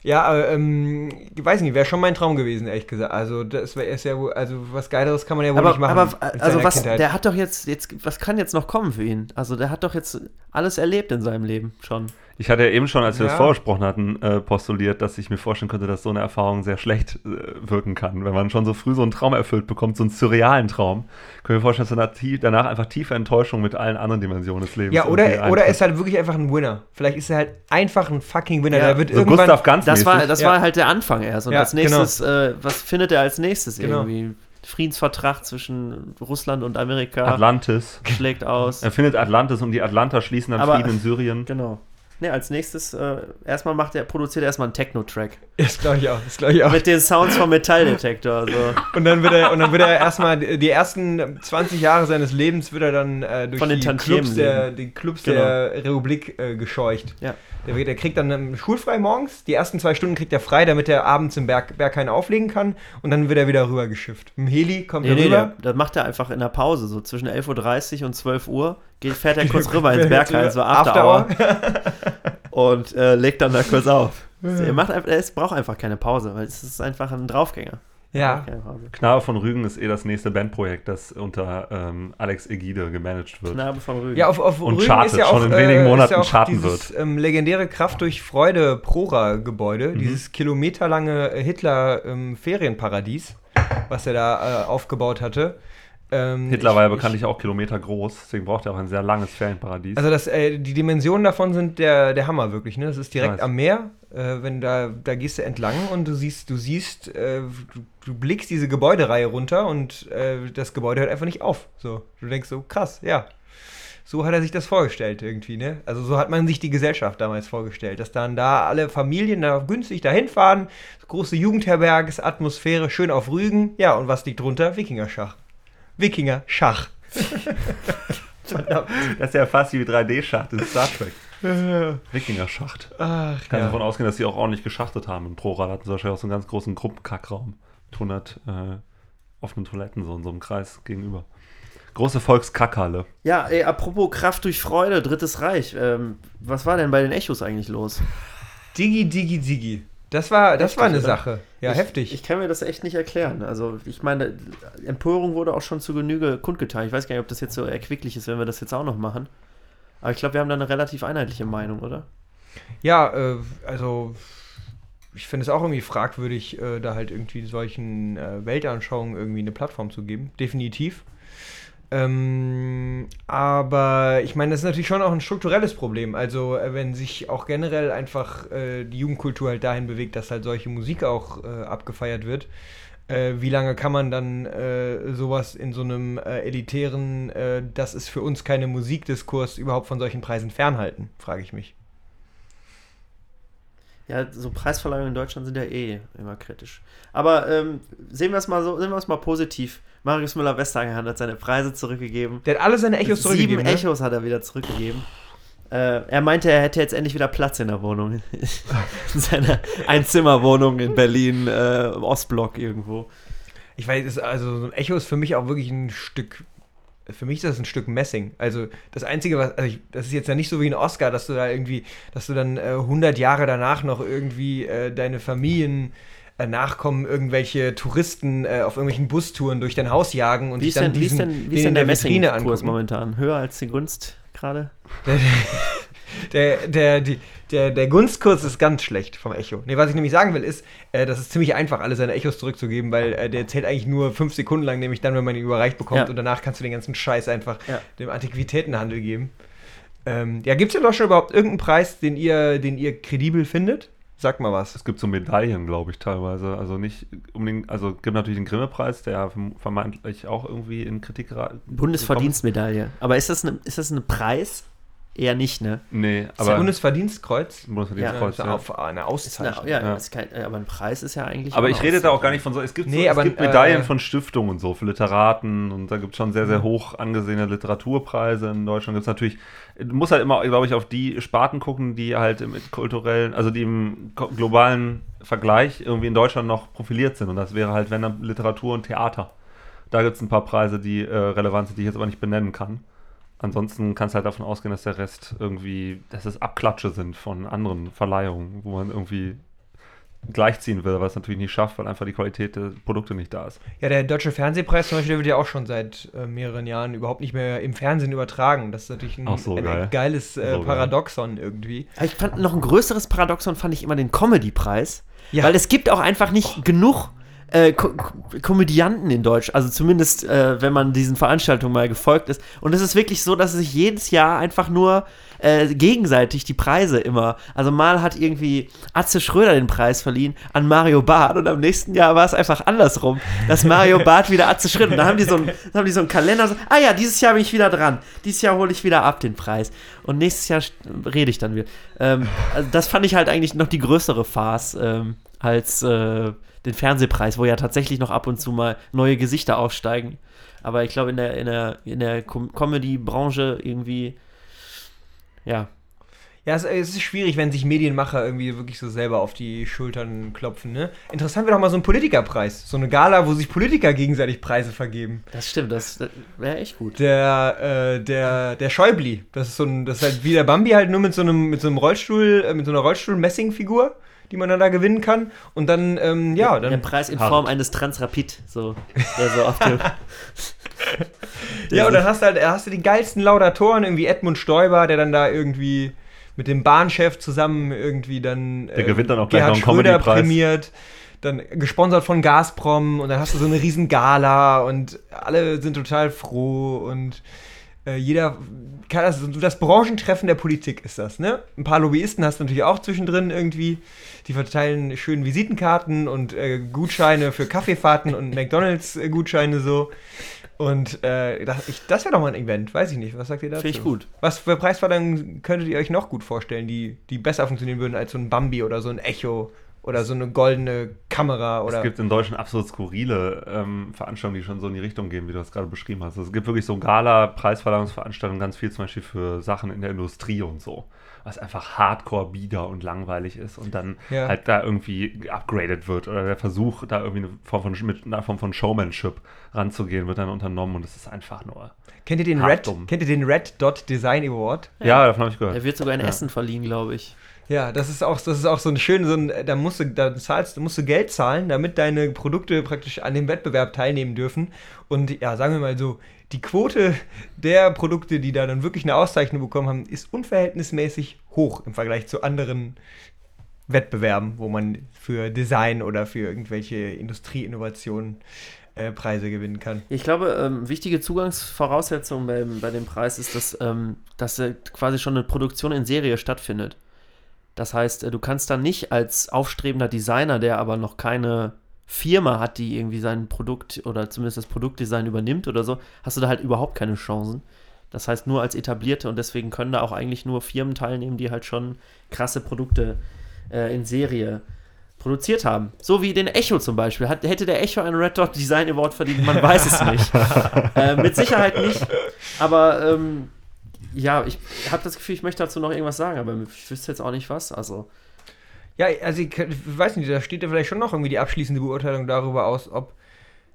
Ja, aber, ähm, ich weiß nicht, wäre schon mein Traum gewesen, ehrlich gesagt. Also, das wäre ja wohl, also, was Geileres kann man ja wohl aber, nicht machen. Aber, also, was, der hat doch jetzt, jetzt, was kann jetzt noch kommen für ihn? Also, der hat doch jetzt alles erlebt in seinem Leben schon. Ich hatte ja eben schon, als wir ja. das vorgesprochen hatten, äh, postuliert, dass ich mir vorstellen könnte, dass so eine Erfahrung sehr schlecht äh, wirken kann. Wenn man schon so früh so einen Traum erfüllt bekommt, so einen surrealen Traum, können wir vorstellen, dass danach, tief, danach einfach tiefe Enttäuschung mit allen anderen Dimensionen des Lebens. Ja, oder oder ist halt wirklich einfach ein Winner. Vielleicht ist er halt einfach ein fucking Winner. Ja. Der wird so irgendwann, Gustav Ganz das war, das ja. war halt der Anfang erst. Und ja, als nächstes, genau. äh, was findet er als nächstes genau. irgendwie? Friedensvertrag zwischen Russland und Amerika. Atlantis. Schlägt aus. Er findet Atlantis und die Atlanter schließen dann Aber, Frieden in Syrien. Genau. Ne, als nächstes, äh, erstmal macht er, produziert er erstmal einen Techno-Track. Das glaube ich auch, das glaube ich auch. Mit den Sounds vom Metalldetektor. So. Und dann wird er, und dann wird er erstmal die ersten zwanzig Jahre seines Lebens wird er dann äh, durch Von den die Clubs, der, die Clubs genau. der Republik äh, gescheucht. Ja. Der, der kriegt dann um, schulfrei morgens, die ersten zwei Stunden kriegt er frei, damit er abends im Berg, Bergheim auflegen kann und dann wird er wieder rübergeschifft. Im Heli kommt nee, er nee, rüber. Der, das macht er einfach in der Pause, so zwischen elf Uhr dreißig und zwölf Uhr. Geht, fährt er kurz rüber ins Bergheim, so After Hour. Und äh, legt dann da kurz auf. Also, er, macht einfach, er braucht einfach keine Pause, weil es ist einfach ein Draufgänger. Ja. Knabe von Rügen ist eh das nächste Bandprojekt, das unter ähm, Alex Egide gemanagt wird. Knabe von Rügen. Ja, auf, auf und Rügen chartet, ist ja auch, schon in wenigen Monaten ja charten dieses, wird. Ähm, legendäre Kraft durch Freude Prora-Gebäude, mhm. dieses kilometerlange Hitler-Ferienparadies, ähm, was er da äh, aufgebaut hatte. Ähm, Hitler war ja bekanntlich ich, auch Kilometer groß, deswegen braucht er auch ein sehr langes Ferienparadies. Also das, äh, die Dimensionen davon sind der, der Hammer wirklich, ne? Das ist direkt nice. am Meer, äh, wenn da, da gehst du entlang und du siehst, du siehst, äh, du, du blickst diese Gebäudereihe runter und äh, das Gebäude hört einfach nicht auf. So, du denkst so, krass, ja. So hat er sich das vorgestellt irgendwie, ne? Also so hat man sich die Gesellschaft damals vorgestellt, dass dann da alle Familien da günstig dahin fahren, große Jugendherberges, Atmosphäre, schön auf Rügen, ja, und was liegt drunter? Wikingerschach. Wikinger, Schach. Das ist ja fast wie drei D-Schacht in Star Trek. Wikinger-Schacht. Ach, ich kann ja. davon ausgehen, dass sie auch ordentlich geschachtet haben. In Prora hatten sie wahrscheinlich auch so einen ganz großen Gruppenkackraum. Mit hundert äh, offenen Toiletten so in so einem Kreis gegenüber. Große Volkskackhalle. Ja, ey, apropos Kraft durch Freude, Drittes Reich. Ähm, was war denn bei den Echos eigentlich los? Digi, Digi, Digi. Das war, das heftig, war eine oder? Sache. Ja, ich, heftig. Ich kann mir das echt nicht erklären. Also ich meine, Empörung wurde auch schon zu Genüge kundgetan. Ich weiß gar nicht, ob das jetzt so erquicklich ist, wenn wir das jetzt auch noch machen. Aber ich glaube, wir haben da eine relativ einheitliche Meinung, oder? Ja, äh, also ich finde es auch irgendwie fragwürdig, äh, da halt irgendwie solchen äh, Weltanschauungen irgendwie eine Plattform zu geben. Definitiv. Ähm, aber ich meine, das ist natürlich schon auch ein strukturelles Problem. Also wenn sich auch generell einfach äh, die Jugendkultur halt dahin bewegt, dass halt solche Musik auch äh, abgefeiert wird, äh, wie lange kann man dann äh, sowas in so einem äh, elitären, äh, das ist für uns keine Musikdiskurs, überhaupt von solchen Preisen fernhalten, frage ich mich. Ja, so Preisverleihungen in Deutschland sind ja eh immer kritisch. Aber ähm, sehen wir es mal so, sehen wir es mal positiv. Marius Müller-Westernhagen hat seine Preise zurückgegeben. Der hat alle seine Echos zurückgegeben. Sieben Echos hat er wieder zurückgegeben. Äh, er meinte, er hätte jetzt endlich wieder Platz in der Wohnung. In seiner Einzimmerwohnung in Berlin, äh, im Ostblock irgendwo. Ich weiß, also so ein Echo ist für mich auch wirklich ein Stück. Für mich ist das ein Stück Messing. Also das Einzige, was, also ich, das ist jetzt ja nicht so wie ein Oscar, dass du da irgendwie, dass du dann äh, hundert Jahre danach noch irgendwie äh, deine Familien äh, nachkommen, irgendwelche Touristen äh, auf irgendwelchen Bustouren durch dein Haus jagen und wie dich dann denn, diesen, wie denn, wie den in der, der Vitrine angucken. Momentan höher als die Gunst gerade? Der, der, der, der, der Gunstkurs ist ganz schlecht vom Echo. Nee, was ich nämlich sagen will, ist, äh, das ist ziemlich einfach, alle seine Echos zurückzugeben, weil äh, der zählt eigentlich nur fünf Sekunden lang, nämlich dann, wenn man ihn überreicht bekommt, ja. Und danach kannst du den ganzen Scheiß einfach ja. dem Antiquitätenhandel geben. Ähm, ja, gibt's denn doch schon überhaupt irgendeinen Preis, den ihr, den ihr kredibel findet? Sag mal was. Es gibt so Medaillen, glaube ich, teilweise. Also nicht unbedingt, also gibt natürlich den Grimme-Preis, der vermeintlich auch irgendwie in Kritik geraten. Bundesverdienstmedaille. Aber ist das ein ist das ein Preis? Eher nicht, ne? Nee, aber. Ist ja Bundesverdienstkreuz? Bundesverdienstkreuz, ja. Ja. Auf eine Auszeichnung. Eine, ja, ja. Ist kein, aber ein Preis ist ja eigentlich. Aber ich rede da auch gar nicht von so. Es gibt, nee, so, aber, es gibt Medaillen äh, von Stiftungen und so, für Literaten. Und da gibt es schon sehr, sehr hoch angesehene Literaturpreise in Deutschland. Gibt's natürlich. Du musst halt immer, glaube ich, auf die Sparten gucken, die halt im kulturellen, also die im globalen Vergleich irgendwie in Deutschland noch profiliert sind. Und das wäre halt, wenn dann Literatur und Theater. Da gibt es ein paar Preise, die äh, relevant sind, die ich jetzt aber nicht benennen kann. Ansonsten kannst du halt davon ausgehen, dass der Rest irgendwie, dass es Abklatsche sind von anderen Verleihungen, wo man irgendwie gleichziehen will, was natürlich nicht schafft, weil einfach die Qualität der Produkte nicht da ist. Ja, der Deutsche Fernsehpreis zum Beispiel, der wird ja auch schon seit äh, mehreren Jahren überhaupt nicht mehr im Fernsehen übertragen. Das ist natürlich ein, so ein, geil. ein geiles äh, so Paradoxon geil. irgendwie. Ich fand noch ein größeres Paradoxon, fand ich immer den Comedy-Preis, ja. weil es gibt auch einfach nicht oh. genug Äh, Ko- Komödianten in Deutsch, also zumindest, äh, wenn man diesen Veranstaltungen mal gefolgt ist. Und es ist wirklich so, dass es sich jedes Jahr einfach nur äh, gegenseitig die Preise immer, also mal hat irgendwie Atze Schröder den Preis verliehen an Mario Barth und am nächsten Jahr war es einfach andersrum, dass Mario Barth wieder Atze Schröder, und dann haben die so einen, dann haben die so einen Kalender, so, ah ja, dieses Jahr bin ich wieder dran, dieses Jahr hole ich wieder ab den Preis und nächstes Jahr rede ich dann wieder. Ähm, also das fand ich halt eigentlich noch die größere Farce ähm, als äh, den Fernsehpreis, wo ja tatsächlich noch ab und zu mal neue Gesichter aufsteigen. Aber ich glaube, in der, in der, in der Com- Comedy-Branche irgendwie, ja. Ja, es, es ist schwierig, wenn sich Medienmacher irgendwie wirklich so selber auf die Schultern klopfen, ne? Interessant wäre doch mal so ein Politikerpreis. So eine Gala, wo sich Politiker gegenseitig Preise vergeben. Das stimmt, das, das wäre echt gut. Der, äh, der, der Schäubli. Das ist so ein, das ist halt wie der Bambi halt nur mit so einem, mit so einem Rollstuhl, äh, mit so einer Rollstuhl-Messing-Figur, die man dann da gewinnen kann. Und dann, ähm, ja, dann... Der Preis in Form eines Transrapid, so. Der so auf dem ja, und dann hast du halt, hast du die geilsten Laudatoren, irgendwie Edmund Stoiber, der dann da irgendwie mit dem Bahnchef zusammen irgendwie dann... Der äh, gewinnt dann auch gleich Gerhard noch einen Comedy-Preis. Prämiert, dann gesponsert von Gazprom und dann hast du so eine riesen Gala und alle sind total froh und... Jeder, das, das Branchentreffen der Politik ist das, ne? Ein paar Lobbyisten hast du natürlich auch zwischendrin irgendwie, die verteilen schöne Visitenkarten und äh, Gutscheine für Kaffeefahrten und McDonalds-Gutscheine so. Und äh, das, ich, das wäre doch mal ein Event, weiß ich nicht, was sagt ihr dazu? Finde ich gut. Was für Preisverleihungen könntet ihr euch noch gut vorstellen, die, die besser funktionieren würden als so ein Bambi oder so ein Echo? Oder so eine goldene Kamera. Oder es gibt in Deutschland absolut skurrile ähm, Veranstaltungen, die schon so in die Richtung gehen, wie du das gerade beschrieben hast. Also es gibt wirklich so Gala-Preisverleihungsveranstaltungen, ganz viel zum Beispiel für Sachen in der Industrie und so, was einfach hardcore bieder und langweilig ist und dann ja. halt da irgendwie upgraded wird oder der Versuch, da irgendwie eine Form von, mit einer Form von Showmanship ranzugehen, wird dann unternommen und es ist einfach nur... Kennt ihr den, Red, kennt ihr den Red Dot Design Award? Ja, ja, davon habe ich gehört. Der wird sogar in ja. Essen verliehen, glaube ich. Ja, das ist auch, das ist auch so ein schönes, so ein, da musst du, da zahlst, musst du Geld zahlen, damit deine Produkte praktisch an dem Wettbewerb teilnehmen dürfen. Und ja, sagen wir mal so, die Quote der Produkte, die da dann wirklich eine Auszeichnung bekommen haben, ist unverhältnismäßig hoch im Vergleich zu anderen Wettbewerben, wo man für Design oder für irgendwelche Industrieinnovationen äh, Preise gewinnen kann. Ich glaube, ähm, wichtige Zugangsvoraussetzung bei, bei dem Preis ist, dass, ähm, dass äh, quasi schon eine Produktion in Serie stattfindet. Das heißt, du kannst dann nicht als aufstrebender Designer, der aber noch keine Firma hat, die irgendwie sein Produkt oder zumindest das Produktdesign übernimmt oder so, hast du da halt überhaupt keine Chancen. Das heißt, nur als Etablierte, und deswegen können da auch eigentlich nur Firmen teilnehmen, die halt schon krasse Produkte äh, in Serie produziert haben. So wie den Echo zum Beispiel. Hat, hätte der Echo einen Red Dot Design Award verdient? Man weiß es nicht. äh, mit Sicherheit nicht. Aber ähm, ja, ich habe das Gefühl, ich möchte dazu noch irgendwas sagen, aber ich wüsste jetzt auch nicht was. Also ja, also ich, ich weiß nicht, da steht ja vielleicht schon noch irgendwie die abschließende Beurteilung darüber aus, ob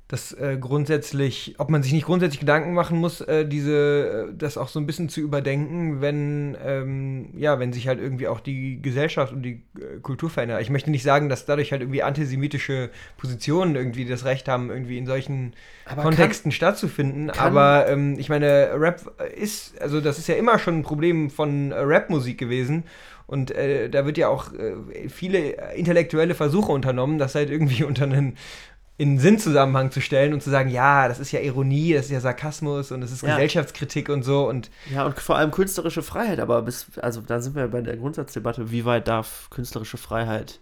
das äh, grundsätzlich, ob man sich nicht grundsätzlich Gedanken machen muss, äh, diese, das auch so ein bisschen zu überdenken, wenn ähm, ja, wenn sich halt irgendwie auch die Gesellschaft und die äh, Kultur verändert. Ich möchte nicht sagen, dass dadurch halt irgendwie antisemitische Positionen irgendwie das Recht haben, irgendwie in solchen aber Kontexten kann, stattzufinden. Kann aber ähm, ich meine, Rap ist, also das ist ja immer schon ein Problem von äh, Rapmusik gewesen. Und äh, da wird ja auch äh, viele intellektuelle Versuche unternommen, das halt irgendwie unter einen in Sinnzusammenhang zu stellen und zu sagen, ja, das ist ja Ironie, das ist ja Sarkasmus und das ist ja Gesellschaftskritik und so. Und ja, und vor allem künstlerische Freiheit, aber bis, also da sind wir bei der Grundsatzdebatte, wie weit darf künstlerische Freiheit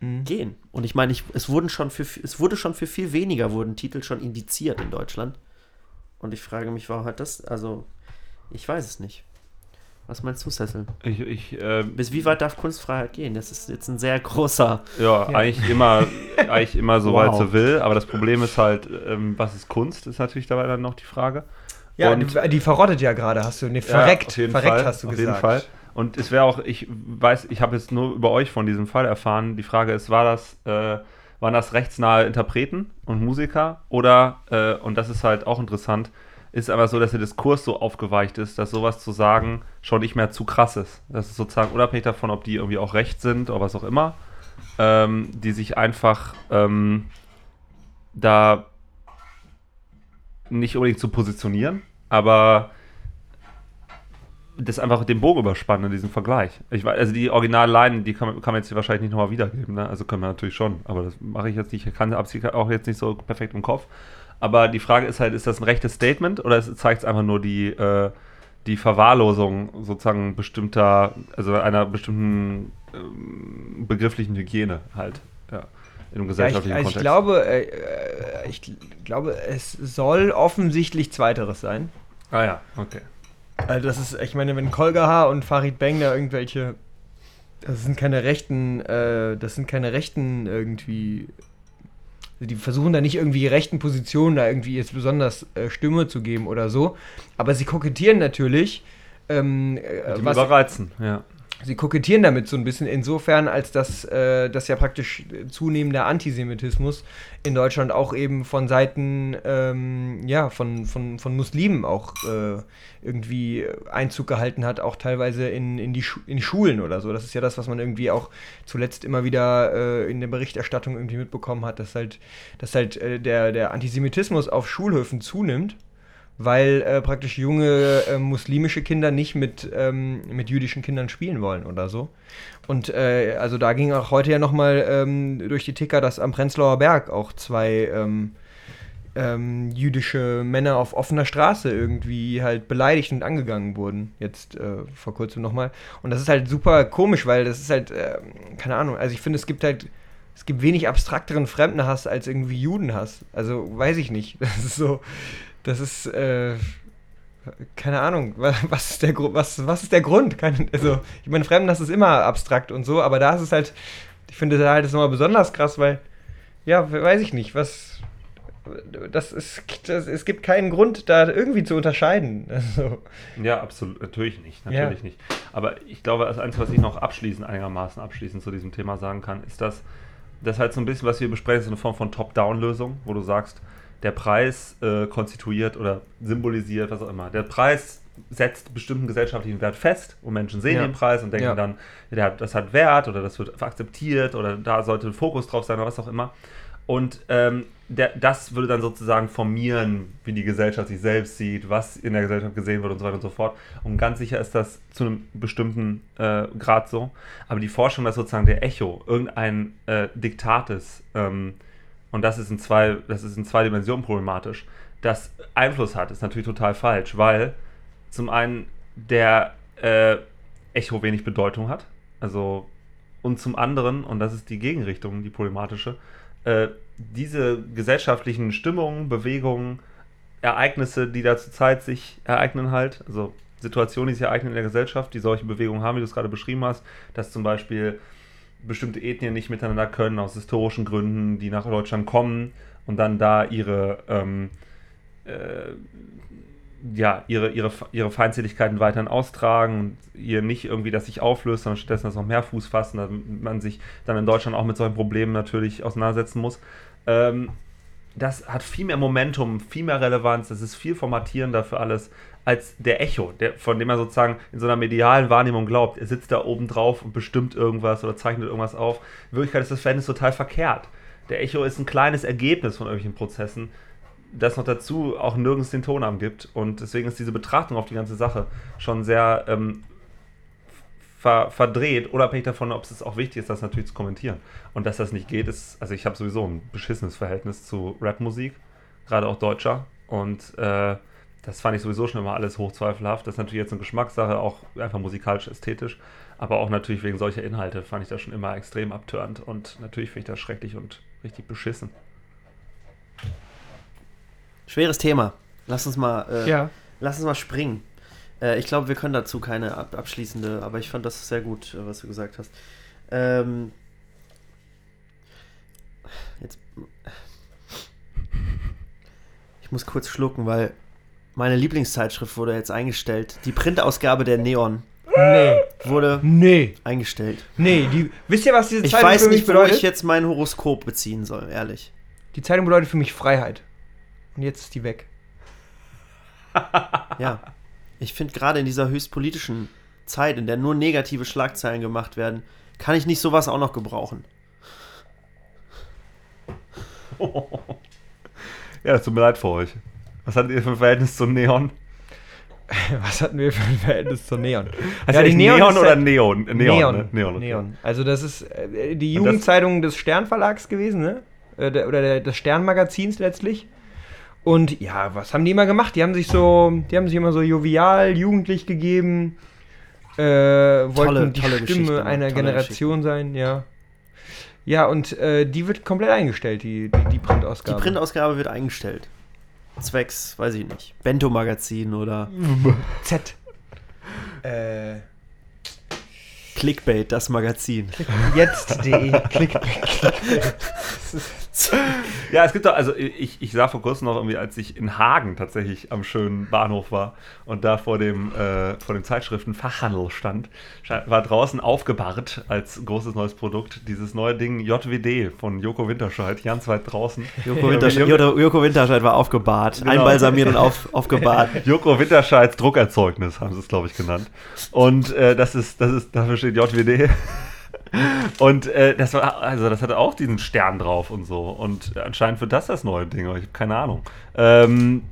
mhm. gehen? Und ich meine, ich, es wurden schon für es wurde schon für viel weniger, wurden Titel schon indiziert in Deutschland. Und ich frage mich, warum hat das, also ich weiß es nicht. Was meinst du, Cecil? Ich, ich, äh, Bis wie weit darf Kunstfreiheit gehen? Das ist jetzt ein sehr großer... Ja, ja. eigentlich immer, eigentlich immer so wow. weit so will. Aber das Problem ist halt, ähm, was ist Kunst, ist natürlich dabei dann noch die Frage. Ja, und, die, die verrottet ja gerade, hast du. Nee, verreckt, ja, verreckt Fall, hast du auf gesagt. Auf jeden Fall. Und es wäre auch, ich weiß, ich habe jetzt nur über euch von diesem Fall erfahren. Die Frage ist, war das, äh, waren das rechtsnahe Interpreten und Musiker? Oder, äh, und das ist halt auch interessant, ist aber so, dass der Diskurs so aufgeweicht ist, dass sowas zu sagen schon nicht mehr zu krass ist. Das ist sozusagen unabhängig davon, ob die irgendwie auch recht sind oder was auch immer, ähm, die sich einfach ähm, da nicht unbedingt zu positionieren, aber das einfach den Bogen überspannen in diesem Vergleich. Ich weiß, also die Originalleinen, die kann man, kann man jetzt wahrscheinlich nicht nochmal wiedergeben, ne? Also können wir natürlich schon, aber das mache ich jetzt nicht, ich kann auch jetzt nicht so perfekt im Kopf. Aber die Frage ist halt, ist das ein rechtes Statement oder zeigt es einfach nur die, äh, die Verwahrlosung sozusagen bestimmter, also einer bestimmten ähm, begrifflichen Hygiene halt, ja, in einem gesellschaftlichen ja, ich, Kontext? Ich glaube, äh, ich glaube, es soll offensichtlich Zweiteres sein. Ah ja, okay. Also das ist, ich meine, wenn Kolgaha und Farid Bang da irgendwelche, das sind keine rechten, äh, das sind keine rechten irgendwie... Die versuchen da nicht irgendwie rechten Positionen da irgendwie jetzt besonders äh, Stimme zu geben oder so. Aber sie kokettieren natürlich. Ähm, äh, Die was, überreizen, ja. Sie kokettieren damit so ein bisschen insofern, als dass äh, das ja praktisch zunehmender Antisemitismus in Deutschland auch eben von Seiten ähm, ja, von, von, von Muslimen auch äh, irgendwie Einzug gehalten hat, auch teilweise in, in, die Schu- in Schulen oder so. Das ist ja das, was man irgendwie auch zuletzt immer wieder äh, in der Berichterstattung irgendwie mitbekommen hat, dass halt, dass halt äh, der, der Antisemitismus auf Schulhöfen zunimmt, weil äh, praktisch junge äh, muslimische Kinder nicht mit, ähm, mit jüdischen Kindern spielen wollen oder so. Und äh, also da ging auch heute ja nochmal ähm, durch die Ticker, dass am Prenzlauer Berg auch zwei ähm, ähm, jüdische Männer auf offener Straße irgendwie halt beleidigt und angegangen wurden. Jetzt äh, vor kurzem nochmal. Und das ist halt super komisch, weil das ist halt, äh, keine Ahnung, also ich finde, es gibt halt, es gibt wenig abstrakteren Fremdenhass als irgendwie Judenhass. Also weiß ich nicht. Das ist so... Das ist, äh, keine Ahnung, was ist der, Gru- was, was ist der Grund? Keine, also, ich meine, Fremdenhass ist immer abstrakt und so, aber da ist es halt, ich finde da halt das nochmal besonders krass, weil, ja, weiß ich nicht, was, das ist, das, es gibt keinen Grund, da irgendwie zu unterscheiden. Also, ja, absolut, natürlich nicht, natürlich ja. nicht. Aber ich glaube, das Einzige, was ich noch abschließend, einigermaßen abschließend zu diesem Thema sagen kann, ist, dass das halt so ein bisschen, was wir besprechen, ist eine Form von Top-Down-Lösung, wo du sagst, der Preis äh, konstituiert oder symbolisiert, was auch immer. Der Preis setzt bestimmten gesellschaftlichen Wert fest und Menschen sehen ja. den Preis und denken ja. dann, der hat, das hat Wert oder das wird akzeptiert oder da sollte ein Fokus drauf sein oder was auch immer. Und ähm, der, das würde dann sozusagen formieren, wie die Gesellschaft sich selbst sieht, was in der Gesellschaft gesehen wird und so weiter und so fort. Und ganz sicher ist das zu einem bestimmten äh, Grad so. Aber die Forschung, dass sozusagen der Echo irgendein äh, Diktat ist, ähm, und das ist in zwei, das ist in zwei Dimensionen problematisch, das Einfluss hat, ist natürlich total falsch, weil zum einen der äh, Echo wenig Bedeutung hat, also und zum anderen, und das ist die Gegenrichtung, die problematische, äh, diese gesellschaftlichen Stimmungen, Bewegungen, Ereignisse, die da zurzeit sich ereignen halt, also Situationen, die sich ereignen in der Gesellschaft, die solche Bewegungen haben, wie du es gerade beschrieben hast, dass zum Beispiel bestimmte Ethnien nicht miteinander können, aus historischen Gründen, die nach Deutschland kommen und dann da ihre ähm, äh, ja, ihre, ihre, ihre Feindseligkeiten weiterhin austragen und ihr nicht irgendwie das sich auflöst, sondern stattdessen das noch mehr Fuß fassen, damit man sich dann in Deutschland auch mit solchen Problemen natürlich auseinandersetzen muss. Ähm, das hat viel mehr Momentum, viel mehr Relevanz, das ist viel formatierender für alles als der Echo, der, von dem er sozusagen in so einer medialen Wahrnehmung glaubt. Er sitzt da oben drauf und bestimmt irgendwas oder zeichnet irgendwas auf. In Wirklichkeit ist das Verhältnis total verkehrt. Der Echo ist ein kleines Ergebnis von irgendwelchen Prozessen, das noch dazu auch nirgends den Tonarm gibt. Und deswegen ist diese Betrachtung auf die ganze Sache schon sehr ähm, ver- verdreht, unabhängig davon, ob es auch wichtig ist, das natürlich zu kommentieren. Und dass das nicht geht, ist, also ich habe sowieso ein beschissenes Verhältnis zu Rapmusik, gerade auch deutscher. Und äh, das fand ich sowieso schon immer alles hochzweifelhaft. Das ist natürlich jetzt eine Geschmackssache, auch einfach musikalisch, ästhetisch. Aber auch natürlich wegen solcher Inhalte fand ich das schon immer extrem abtörend. Und natürlich finde ich das schrecklich und richtig beschissen. Schweres Thema. Lass uns mal, äh, ja. lass uns mal springen. Äh, ich glaube, wir können dazu keine ab- abschließende, aber ich fand das sehr gut, was du gesagt hast. Ähm, jetzt, ich muss kurz schlucken, weil meine Lieblingszeitschrift wurde jetzt eingestellt. Die Printausgabe der Neon. Nee. Wurde nee. eingestellt. Nee, die, wisst ihr, was diese Zeitung für mich bedeutet? Ich weiß nicht, bedeutet? Wo ich jetzt mein Horoskop beziehen soll, ehrlich. Die Zeitung bedeutet für mich Freiheit. Und jetzt ist die weg. Ja, ich finde gerade in dieser höchst politischen Zeit, in der nur negative Schlagzeilen gemacht werden, kann ich nicht sowas auch noch gebrauchen. Ja, tut mir leid für euch. Was hattet ihr für ein Verhältnis zum Neon? Was hatten wir für ein Verhältnis zum Neon? Heißt ja, die Neon, Neon oder halt Neon? Neon, Neon, ne? Neon, okay. Neon. Also das ist die Jugendzeitung des Stern Verlags gewesen, ne? Oder des Stern Magazins letztlich. Und ja, was haben die immer gemacht? Die haben sich so, die haben sich immer so jovial, jugendlich gegeben, äh, wollten tolle, die tolle Stimme einer Generation sein, ja. Ja, und äh, die wird komplett eingestellt, die, die, die Printausgabe. Die Printausgabe wird eingestellt. Zwecks, weiß ich nicht, Bento-Magazin oder Z. Äh. Clickbait, das Magazin. Jetzt.de, Clickbait, Clickbait. Ja, es gibt doch, also ich, ich sah vor kurzem noch irgendwie, als ich in Hagen tatsächlich am schönen Bahnhof war und da vor dem, äh, vor dem Zeitschriftenfachhandel stand, war draußen aufgebahrt als großes neues Produkt dieses neue Ding J W D von Joko Winterscheid, ganz weit draußen. Joko Winterscheid, Joko, Joko Winterscheid war aufgebahrt, genau. Einbalsamiert und auf, aufgebahrt. Joko Winterscheids Druckerzeugnis haben sie es, glaube ich, genannt. Und äh, das ist, das ist, dafür steht J W D. Und äh, das war, also das hatte auch diesen Stern drauf und so. Und anscheinend wird das das neue Ding, aber ich habe keine Ahnung. Ähm,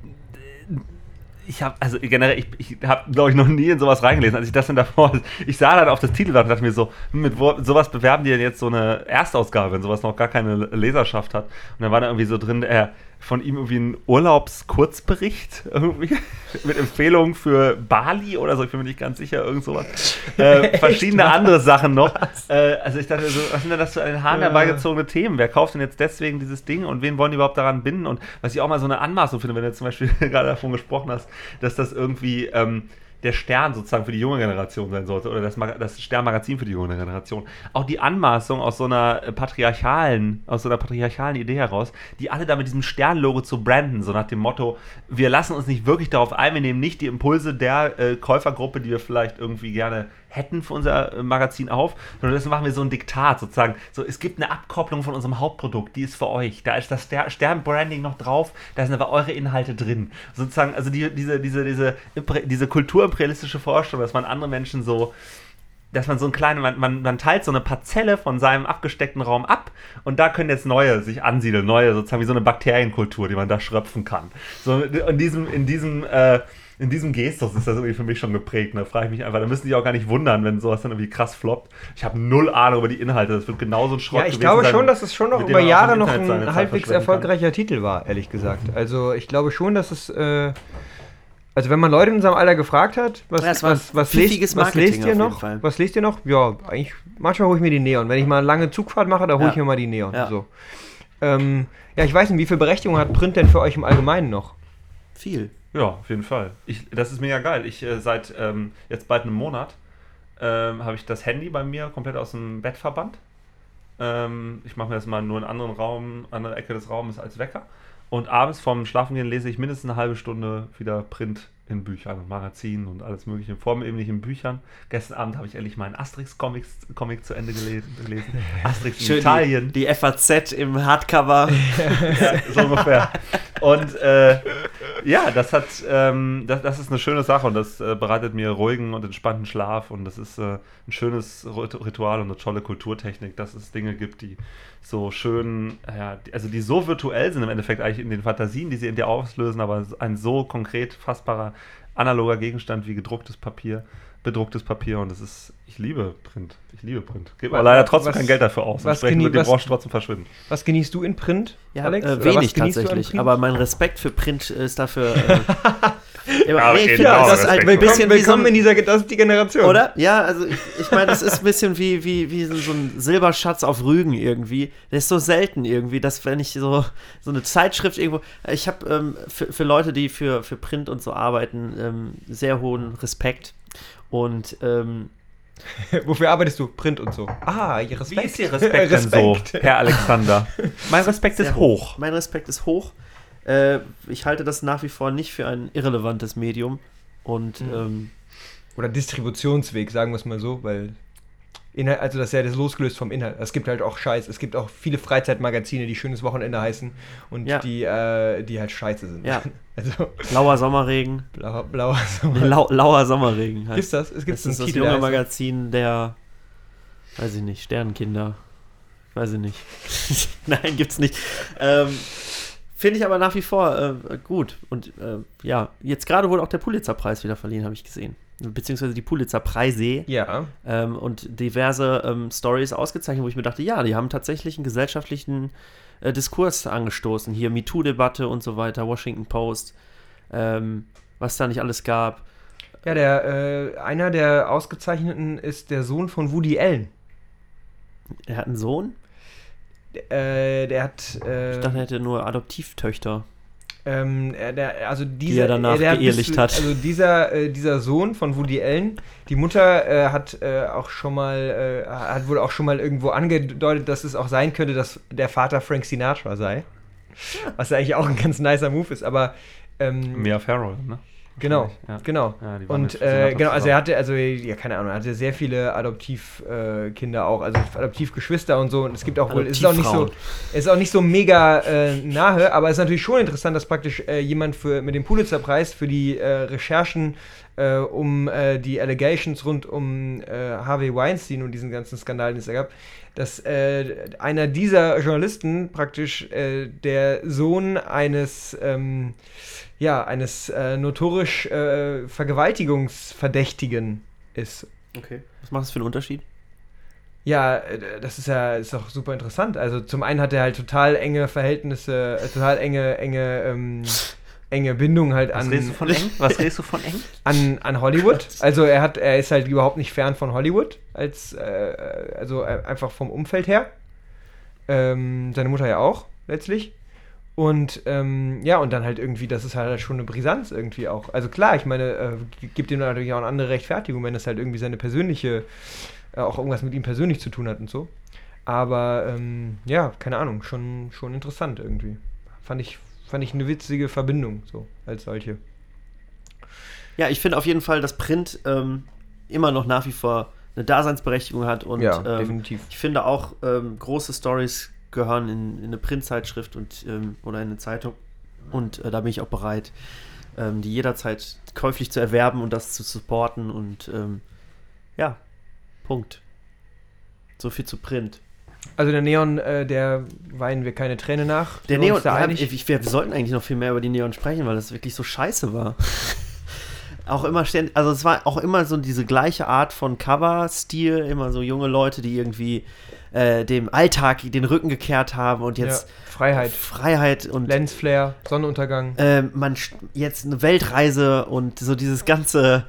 ich habe, also generell, ich, ich habe, glaube ich, noch nie in sowas reingelesen. Als ich das dann davor, ich sah dann auf das Titelblatt und dachte mir so, mit wo, sowas bewerben die denn jetzt so eine Erstausgabe, wenn sowas noch gar keine Leserschaft hat. Und dann war da irgendwie so drin, äh, von ihm irgendwie ein Urlaubskurzbericht irgendwie mit Empfehlungen für Bali oder so, ich bin mir nicht ganz sicher, irgend sowas. Äh, verschiedene Echt? andere Sachen noch. Äh, also ich dachte so, was sind denn das für einen Hahn herbeigezogene ja. Themen? Wer kauft denn jetzt deswegen dieses Ding und wen wollen die überhaupt daran binden? Und was ich auch mal so eine Anmaßung finde, wenn du jetzt zum Beispiel gerade davon gesprochen hast, dass das irgendwie ähm, der Stern sozusagen für die junge Generation sein sollte oder das, das Stern-Magazin für die junge Generation. Auch die Anmaßung aus so einer patriarchalen, aus so einer patriarchalen Idee heraus, die alle da mit diesem Stern-Logo zu branden, so nach dem Motto, wir lassen uns nicht wirklich darauf ein, wir nehmen nicht die Impulse der äh, Käufergruppe, die wir vielleicht irgendwie gerne hätten für unser Magazin auf, sondern deswegen machen wir so ein Diktat sozusagen. So, es gibt eine Abkopplung von unserem Hauptprodukt, die ist für euch. Da ist das Stern-Branding noch drauf, da sind aber eure Inhalte drin. Sozusagen, also die, diese, diese, diese, diese kulturimperialistische Vorstellung, dass man andere Menschen so, dass man so ein kleines, man, man, man teilt so eine Parzelle von seinem abgesteckten Raum ab und da können jetzt neue sich ansiedeln, neue sozusagen wie so eine Bakterienkultur, die man da schröpfen kann. So in diesem, in diesem, äh, In diesem Gestus ist das irgendwie für mich schon geprägt. Da frage ich mich einfach, da müssen die auch gar nicht wundern, wenn sowas dann irgendwie krass floppt. Ich habe null Ahnung über die Inhalte. Das wird genauso ein Schrott. Ja, ich glaube sein, schon, dass es schon noch über Jahre noch ein halbwegs erfolgreicher kann. Titel war, ehrlich gesagt. Also ich glaube schon, dass es... Äh, also wenn man Leute in unserem Alter gefragt hat, was, ja, was, was, lest, was lest ihr noch? Was lest ihr noch? Ja, eigentlich manchmal hole ich mir die Neon. Wenn ich mal eine lange Zugfahrt mache, da hole ja. ich mir mal die Neon. Ja. So. Ähm, ja, ich weiß nicht, wie viel Berechtigung hat Print denn für euch im Allgemeinen noch? Viel. Ja, auf jeden Fall. Ich, das ist mega geil. Ich äh, seit ähm, jetzt bald einem Monat ähm, habe ich das Handy bei mir komplett aus dem Bett verbannt. Ähm, ich mache mir das mal nur in einen anderen Raum, andere Ecke des Raumes als Wecker. Und abends vorm Schlafengehen lese ich mindestens eine halbe Stunde wieder Print in Büchern und Magazinen und alles mögliche. Vor allem eben nicht in Büchern. Gestern Abend habe ich endlich meinen Asterix-Comic Comic zu Ende gelesen. gelesen. Asterix in Italien. Die, die F A Z im Hardcover. Ja, so ungefähr. Und äh, ja, das hat, ähm, das, das ist eine schöne Sache und das äh, bereitet mir ruhigen und entspannten Schlaf und das ist äh, ein schönes Ritual und eine tolle Kulturtechnik, dass es Dinge gibt, die so schön, ja, also die so virtuell sind im Endeffekt eigentlich in den Fantasien, die sie in dir auslösen, aber ein so konkret fassbarer analoger Gegenstand wie gedrucktes Papier, bedrucktes Papier und das ist, ich liebe Print, ich liebe Print. Gebe aber leider trotzdem was, kein Geld dafür aus, entsprechend wird die Branche trotzdem verschwinden. Was genießt du in Print, ja, Alex? Äh, wenig tatsächlich, Print? Aber mein Respekt für Print ist dafür... Äh, Ja, nee, ich ja, das halt ein bisschen willkommen wie so ein, in dieser das ist die Generation. Oder? Ja, also ich, ich meine, das ist ein bisschen wie, wie, wie so ein Silberschatz auf Rügen irgendwie. Der ist so selten irgendwie, dass wenn ich so, so eine Zeitschrift irgendwo... Ich habe ähm, für, für Leute, die für, für Print und so arbeiten, ähm, sehr hohen Respekt. Und... Ähm, wofür arbeitest du? Print und so. Ah, ihr Respekt. Wie ist Ihr Respekt, Respekt denn so, Herr Alexander? Mein Respekt ist hoch. hoch. Mein Respekt ist hoch. Ich halte das nach wie vor nicht für ein irrelevantes Medium. Und, mhm. ähm, Oder Distributionsweg, sagen wir es mal so, weil Inhalt, also das ist ja das losgelöst vom Inhalt. Es gibt halt auch Scheiß. Es gibt auch viele Freizeitmagazine, die Schönes Wochenende heißen und ja. die, äh, die halt scheiße sind. Ja. Also, blauer Sommerregen. Blauer, blauer Sommerregen. Lau, lauer Sommerregen heißt. Gibt's das? Es gibt so ein Titel, junge Magazin der, weiß ich nicht, Sternenkinder. Weiß ich nicht. Nein, gibt's nicht. Ähm. Finde ich aber nach wie vor äh, gut. Und äh, ja, jetzt gerade wurde auch der Pulitzer-Preis wieder verliehen, habe ich gesehen. Beziehungsweise die Pulitzer-Preise. Ja. Ähm, und diverse ähm, Stories ausgezeichnet, wo ich mir dachte, ja, die haben tatsächlich einen gesellschaftlichen äh, Diskurs angestoßen. Hier MeToo-Debatte und so weiter, Washington Post, ähm, was da nicht alles gab. Ja, der äh, einer der Ausgezeichneten ist der Sohn von Woody Allen. Er hat einen Sohn? Äh, der hat. Äh, ich dachte, er hätte nur Adoptivtöchter. Ähm, der, also dieser, die er danach der geehrlicht hat. Bis, also dieser, äh, dieser Sohn von Woody Allen, die Mutter äh, hat äh, auch schon mal, äh, hat wohl auch schon mal irgendwo angedeutet, dass es auch sein könnte, dass der Vater Frank Sinatra sei. Ja. Was ja eigentlich auch ein ganz nicer Move ist, aber. Ähm, Mia Farrow, ne? Genau, ja. genau. Ja, und äh, genau, also er hatte, also ja, keine Ahnung, er hatte sehr viele Adoptivkinder äh, auch, also Adoptivgeschwister und so. Und es gibt auch wohl, es ist auch nicht so, es ist auch nicht so mega äh, nahe, aber es ist natürlich schon interessant, dass praktisch äh, jemand für mit dem Pulitzer-Preis für die äh, Recherchen äh, um äh, die Allegations rund um äh, Harvey Weinstein und diesen ganzen Skandal, den es da gab, dass äh, einer dieser Journalisten praktisch äh, der Sohn eines ähm, ja, eines äh, notorisch äh, Vergewaltigungsverdächtigen ist. Okay. Was macht das für einen Unterschied? Ja, das ist ja ist auch super interessant. Also zum einen hat er halt total enge Verhältnisse, äh, total enge, enge, ähm, enge Bindungen halt an... Was redest du von eng? Was redest du von eng? An, an Hollywood. Also er hat, er ist halt überhaupt nicht fern von Hollywood, als äh, also äh, einfach vom Umfeld her. Ähm, seine Mutter ja auch, letztlich. Und ähm, ja, und dann halt irgendwie, das ist halt schon eine Brisanz irgendwie auch. Also klar, ich meine, äh, gibt dem natürlich auch eine andere Rechtfertigung, wenn das halt irgendwie seine persönliche, äh, auch irgendwas mit ihm persönlich zu tun hat und so. Aber ähm, ja, keine Ahnung, schon, schon interessant irgendwie. Fand ich, fand ich eine witzige Verbindung, so, als solche. Ja, ich finde auf jeden Fall, dass Print ähm, immer noch nach wie vor eine Daseinsberechtigung hat. Und ja, ähm, definitiv. Ich finde auch, ähm, große Storys gehören in, in eine Printzeitschrift und, ähm, oder in eine Zeitung. Und äh, da bin ich auch bereit, ähm, die jederzeit käuflich zu erwerben und das zu supporten. Und ähm, ja, Punkt. So viel zu Print. Also der Neon, äh, der weinen wir keine Träne nach. Der Neon, da ja, ich, wir sollten eigentlich noch viel mehr über die Neon sprechen, weil das wirklich so scheiße war. Auch immer ständig, also es war auch immer so diese gleiche Art von Cover-Stil, immer so junge Leute, die irgendwie äh, dem Alltag den Rücken gekehrt haben und jetzt ja, Freiheit, Freiheit und Lensflare, Sonnenuntergang. Äh, man jetzt eine Weltreise und so dieses ganze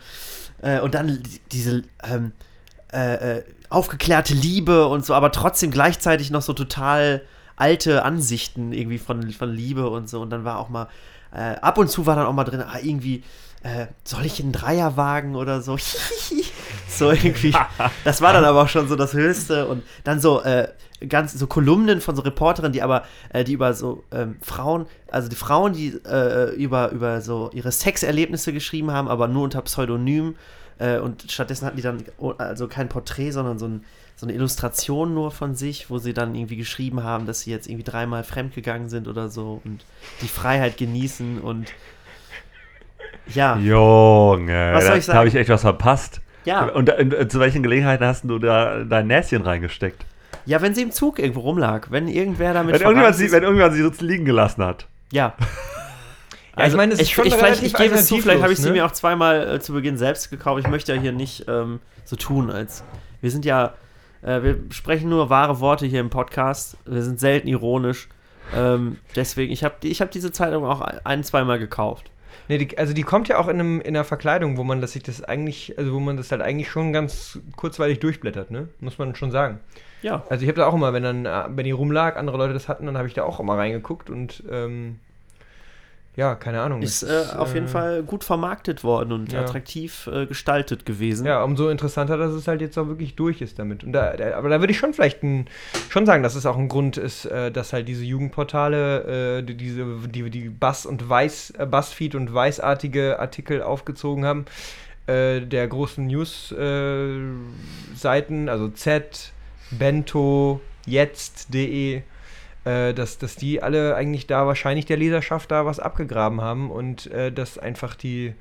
äh, und dann diese ähm, äh, aufgeklärte Liebe und so, aber trotzdem gleichzeitig noch so total alte Ansichten irgendwie von von Liebe und so, und dann war auch mal äh, ab und zu war dann auch mal drin, ah, irgendwie Äh, soll ich einen Dreierwagen oder so? So irgendwie. Das war dann aber auch schon so das Höchste. Und dann so äh, ganz so Kolumnen von so Reporterinnen, die aber, äh, die über so ähm, Frauen, also die Frauen, die äh, über, über so ihre Sexerlebnisse geschrieben haben, aber nur unter Pseudonym. Äh, und stattdessen hatten die dann also kein Porträt, sondern so, ein, so eine Illustration nur von sich, wo sie dann irgendwie geschrieben haben, dass sie jetzt irgendwie dreimal fremdgegangen sind oder so und die Freiheit genießen und ja. Junge, was soll ich sagen? Da habe ich echt was verpasst. Ja. Und, und, und zu welchen Gelegenheiten hast du da dein Näschen reingesteckt? Ja, wenn sie im Zug irgendwo rumlag, wenn irgendwer damit wenn irgendjemand sie, Wenn irgendjemand sie so liegen gelassen hat. Ja. Ja, also, ich meine, es ist schon ich, relativ ich gebe es zu, vielleicht habe ich ne? sie mir auch zweimal äh, zu Beginn selbst gekauft. Ich möchte ja hier nicht ähm, so tun, als wir sind ja, äh, wir sprechen nur wahre Worte hier im Podcast. Wir sind selten ironisch. Ähm, deswegen, ich habe ich hab diese Zeitung auch ein-, zweimal gekauft. Nee, die, also die kommt ja auch in, einem, in einer Verkleidung, wo man das sich das eigentlich, also wo man das halt eigentlich schon ganz kurzweilig durchblättert, ne? Muss man schon sagen. Ja. Also ich habe da auch immer, wenn dann, wenn die rumlag, andere Leute das hatten, dann habe ich da auch immer reingeguckt und ähm, ja, keine Ahnung. Ist äh, auf äh, jeden Fall gut vermarktet worden und ja. attraktiv äh, gestaltet gewesen. Ja, umso interessanter, dass es halt jetzt auch wirklich durch ist damit. Und da, da, aber da würde ich schon vielleicht ein, schon sagen, dass es auch ein Grund ist, äh, dass halt diese Jugendportale, äh, die, diese, die, die Bass und Weiß, äh, Buzzfeed und weißartige Artikel aufgezogen haben, äh, der großen News-Seiten, äh, also Z, Bento, Jetzt.de, Dass, dass die alle eigentlich da wahrscheinlich der Leserschaft da was abgegraben haben und äh, dass einfach die,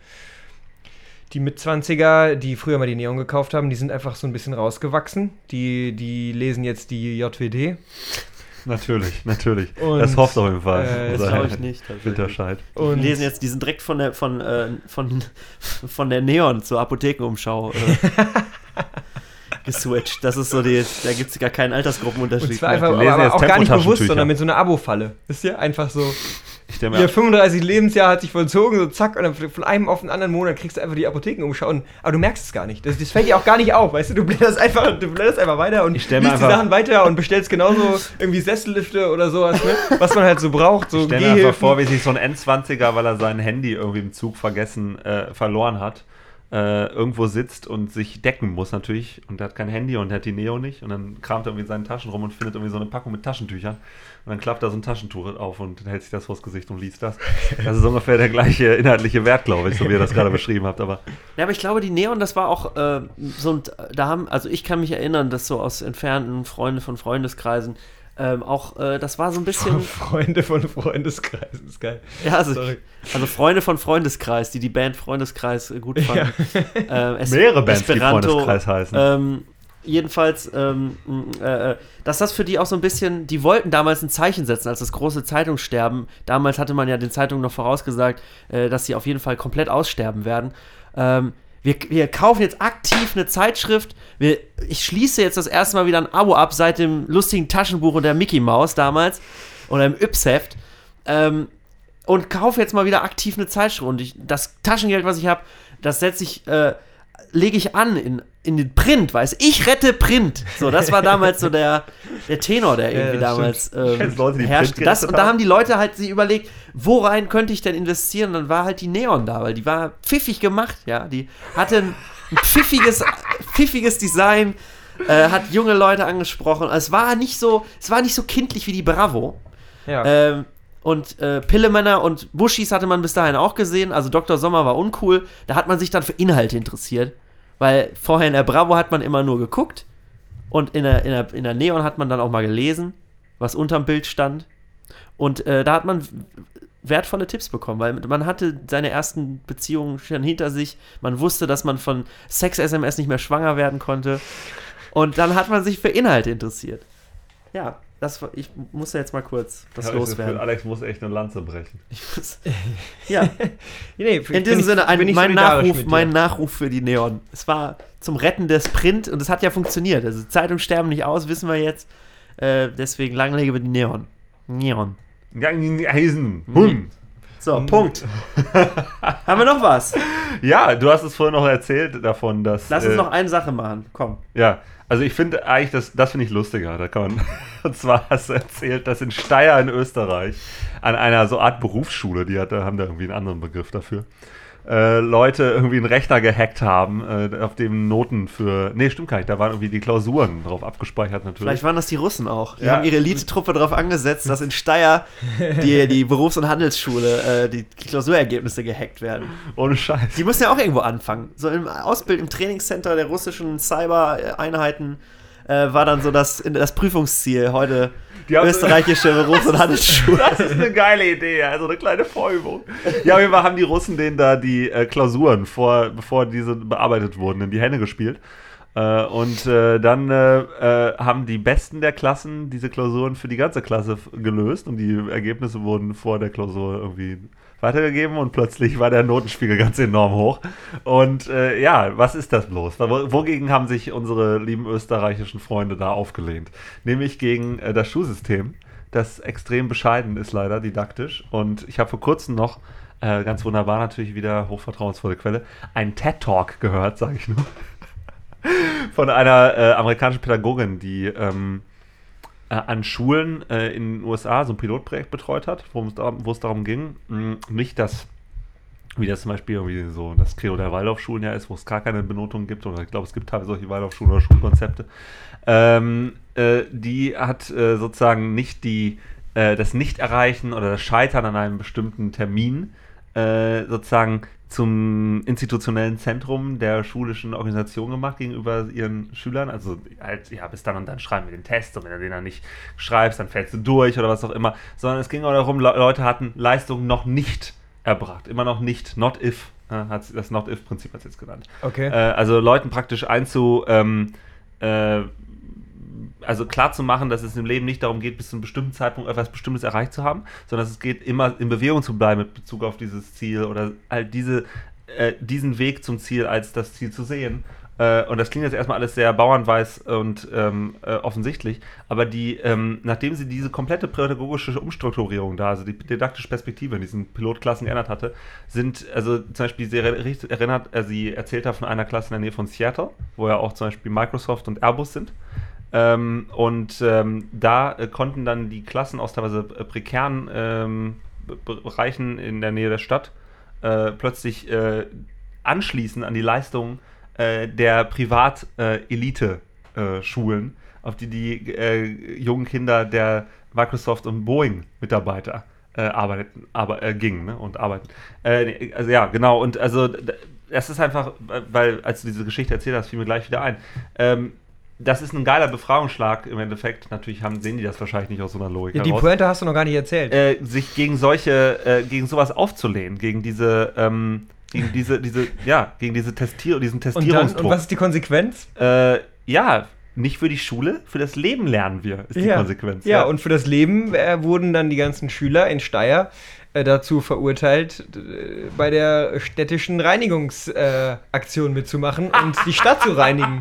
die Mitzwanziger, die früher mal die Neon gekauft haben, die sind einfach so ein bisschen rausgewachsen. Die, die lesen jetzt die J W D. Natürlich, natürlich. Und, das hofft auf jeden Fall. Äh, das glaube ich nicht. Winterscheid. Und lesen jetzt, die sind direkt von der, von, äh, von, von der Neon zur Apothekenumschau. Äh. Geswitcht. Das ist so, die, da gibt es gar keinen Altersgruppenunterschied. Und zwar einfach, aber, aber auch gar nicht bewusst, sondern mit so einer Abo-Falle. Wisst ihr? Einfach so, ihr fünfunddreißigste Lebensjahr hat sich vollzogen, so zack, und dann von einem auf den anderen Monat kriegst du einfach die Apotheken umschauen. Aber du merkst es gar nicht. Das, das fällt dir auch gar nicht auf, weißt du? Du blätterst einfach, du blätterst einfach weiter und liest die Sachen weiter und bestellst genauso irgendwie Sessellifte oder sowas, ne? Was man halt so braucht. So, ich stelle mir einfach vor, wie sich so ein N zwanziger, weil er sein Handy irgendwie im Zug vergessen, äh, verloren hat, Äh, irgendwo sitzt und sich decken muss natürlich und er hat kein Handy und er hat die Neo nicht und dann kramt er irgendwie in seinen Taschen rum und findet irgendwie so eine Packung mit Taschentüchern und dann klappt da so ein Taschentuch auf und hält sich das vors Gesicht und liest das. Das ist ungefähr der gleiche inhaltliche Wert, glaube ich, so wie ihr das gerade beschrieben habt. Aber ja, aber ich glaube, die Neon, das war auch äh, so ein, da haben, also ich kann mich erinnern, dass so aus entfernten Freunden von Freundeskreisen Ähm, auch, äh, das war so ein bisschen... Freunde von Freundeskreisen, ist geil. Ja, also, also Freunde von Freundeskreis, die die Band Freundeskreis gut fanden. Ja. Ähm, es, Mehrere Bands, Esperanto, die Freundeskreis heißen. Ähm, jedenfalls, ähm, äh, dass das für die auch so ein bisschen... Die wollten damals ein Zeichen setzen, als das große Zeitungssterben. Damals hatte man ja den Zeitungen noch vorausgesagt, äh, dass sie auf jeden Fall komplett aussterben werden. Ähm, Wir, wir kaufen jetzt aktiv eine Zeitschrift. Wir, ich schließe jetzt das erste Mal wieder ein Abo ab seit dem lustigen Taschenbuch und der Mickey Maus damals oder im Yps-Heft ähm, und kaufe jetzt mal wieder aktiv eine Zeitschrift. Und ich, das Taschengeld, was ich habe, das setze ich äh, lege ich an in, in den Print, weißt du? Ich rette Print. So, das war damals so der, der Tenor, der irgendwie ja, damals ähm, Leute, herrschte. Das, und da haben die Leute halt sich überlegt, worein könnte ich denn investieren? Und dann war halt die Neon da, weil die war pfiffig gemacht, ja. Die hatte ein, ein pfiffiges, pfiffiges Design, äh, hat junge Leute angesprochen. Es war nicht so, es war nicht so kindlich wie die Bravo. Ja. Ähm, Und äh, Pillemänner und Buschis hatte man bis dahin auch gesehen. Also Doktor Sommer war uncool. Da hat man sich dann für Inhalte interessiert. Weil vorher in der Bravo hat man immer nur geguckt. Und in der, in der, in der Neon hat man dann auch mal gelesen, was unterm Bild stand. Und äh, da hat man wertvolle Tipps bekommen. Weil man hatte seine ersten Beziehungen schon hinter sich. Man wusste, dass man von Sex-S M S nicht mehr schwanger werden konnte. Und dann hat man sich für Inhalte interessiert. Ja. Das, ich muss ja jetzt mal kurz das loswerden. Gefühl, Alex muss echt eine Lanze brechen. Ich muss, ja. Nee, in diesem Sinne, ein, mein, Nachruf, mein Nachruf für die Neon. Es war zum Retten des Print und es hat ja funktioniert. Also Zeitungen sterben nicht aus, wissen wir jetzt. Äh, deswegen lang lebe die Neon. Neon. Eisen. Hund. So, Punkt. Haben wir noch was? Ja, du hast es vorhin noch erzählt davon, dass... Lass uns äh, noch eine Sache machen, komm. Ja, also ich finde eigentlich, das, das finde ich lustiger. Da kann man, und zwar hast du erzählt, dass in Steyr in Österreich an einer so Art Berufsschule, die hat, haben da irgendwie einen anderen Begriff dafür, äh, Leute irgendwie einen Rechner gehackt haben, äh, auf dem Noten für... Nee, stimmt gar nicht, da waren irgendwie die Klausuren drauf abgespeichert natürlich. Vielleicht waren das die Russen auch. Die ja. haben ihre Elite-Truppe drauf angesetzt, dass in Steyr die, die Berufs- und Handelsschule äh, die Klausurergebnisse gehackt werden. Ohne Scheiß. Die müssen ja auch irgendwo anfangen. So im Ausbild, im Trainingscenter der russischen Cyber-Einheiten äh, war dann so das, das Prüfungsziel heute... Die österreichische Berufs- und Handelsschule. Das ist eine geile Idee, also eine kleine Vorübung. Ja, auf jeden Fall haben die Russen denen da die äh, Klausuren, vor, bevor diese bearbeitet wurden, in die Hände gespielt. Äh, und äh, dann äh, äh, haben die Besten der Klassen diese Klausuren für die ganze Klasse f- gelöst und die Ergebnisse wurden vor der Klausur irgendwie weitergegeben und plötzlich war der Notenspiegel ganz enorm hoch. Und äh, ja, was ist das bloß? Wogegen haben sich unsere lieben österreichischen Freunde da aufgelehnt? Nämlich gegen äh, das Schulsystem, das extrem bescheiden ist leider didaktisch. Und ich habe vor kurzem noch, äh, ganz wunderbar natürlich wieder hochvertrauensvolle Quelle, einen TED-Talk gehört, sage ich nur, von einer äh, amerikanischen Pädagogin, die... Ähm, an Schulen äh, in den U S A so ein Pilotprojekt betreut hat, wo es darum, wo es darum ging, mh, nicht das, wie das zum Beispiel irgendwie so das Credo der Waldorfschulen ja ist, wo es gar keine Benotung gibt, oder ich glaube, es gibt teilweise solche Waldorfschulen oder Schulkonzepte, ähm, äh, die hat äh, sozusagen nicht die, äh, das Nicht-Erreichen oder das Scheitern an einem bestimmten Termin äh, sozusagen zum institutionellen Zentrum der schulischen Organisation gemacht gegenüber ihren Schülern. Also halt, ja, bis dann und dann schreiben wir den Test und wenn du den dann nicht schreibst, dann fällst du durch oder was auch immer. Sondern es ging auch darum, Le- Leute hatten Leistungen noch nicht erbracht. Immer noch nicht. Not if. Ja, hat das Not-if-Prinzip hat es jetzt genannt. Okay. Äh, also Leuten praktisch einzu... Ähm, äh, also klar zu machen, dass es im Leben nicht darum geht, bis zu einem bestimmten Zeitpunkt etwas Bestimmtes erreicht zu haben, sondern es geht immer in Bewegung zu bleiben mit Bezug auf dieses Ziel oder halt diese, äh, diesen Weg zum Ziel als das Ziel zu sehen. Äh, und das klingt jetzt erstmal alles sehr bauernweiß und ähm, äh, offensichtlich, aber die, ähm, nachdem sie diese komplette pädagogische Umstrukturierung da, also die didaktische Perspektive in diesen Pilotklassen geändert hatte, sind, also zum Beispiel, sie, erinnert, äh, sie erzählt da von einer Klasse in der Nähe von Seattle, wo ja auch zum Beispiel Microsoft und Airbus sind. Ähm, und ähm, da äh, konnten dann die Klassen aus teilweise prekären ähm, Bereichen in der Nähe der Stadt äh, plötzlich äh, anschließen an die Leistungen äh, der Privat-Elite-Schulen, äh, auf die die äh, jungen Kinder der Microsoft- und Boeing-Mitarbeiter äh, arbeiteten, aber, äh, gingen ne, und arbeiten. Äh, also ja, genau. Und also das ist einfach, weil als du diese Geschichte erzählt hast, fiel mir gleich wieder ein. Ähm, Das ist ein geiler Befragungsschlag im Endeffekt. Natürlich haben, sehen die das wahrscheinlich nicht aus so einer Logik ja, die heraus. Pointe hast du noch gar nicht erzählt. Äh, sich gegen solche, äh, gegen sowas aufzulehnen, gegen diese, ähm, gegen diese, diese, ja, gegen diese Testier- diesen Testierungsdruck. Und, und was ist die Konsequenz? Äh, ja, nicht für die Schule, für das Leben lernen wir, ist die ja. Konsequenz. Ja, ja, und für das Leben äh, wurden dann die ganzen Schüler in Steyr äh, dazu verurteilt, äh, bei der städtischen Reinigungsaktion äh, mitzumachen und die Stadt zu reinigen.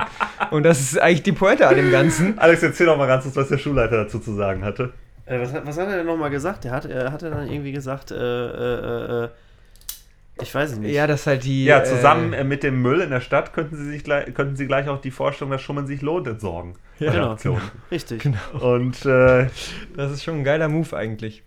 Und das ist eigentlich die Pointe an dem Ganzen. Alex, erzähl doch mal ganz kurz, was der Schulleiter dazu zu sagen hatte. Äh, was, was hat er denn nochmal gesagt? Der hat, er hat dann irgendwie gesagt, äh, äh, äh, Ich weiß es nicht. Ja, das halt die. Ja, zusammen äh, mit dem Müll in der Stadt könnten sie sich gleich, könnten sie gleich auch die Vorstellung, dass Schummeln sich lohnt, entsorgen. Ja, genau. Aktion. Richtig. Genau. Und äh, das ist schon ein geiler Move eigentlich.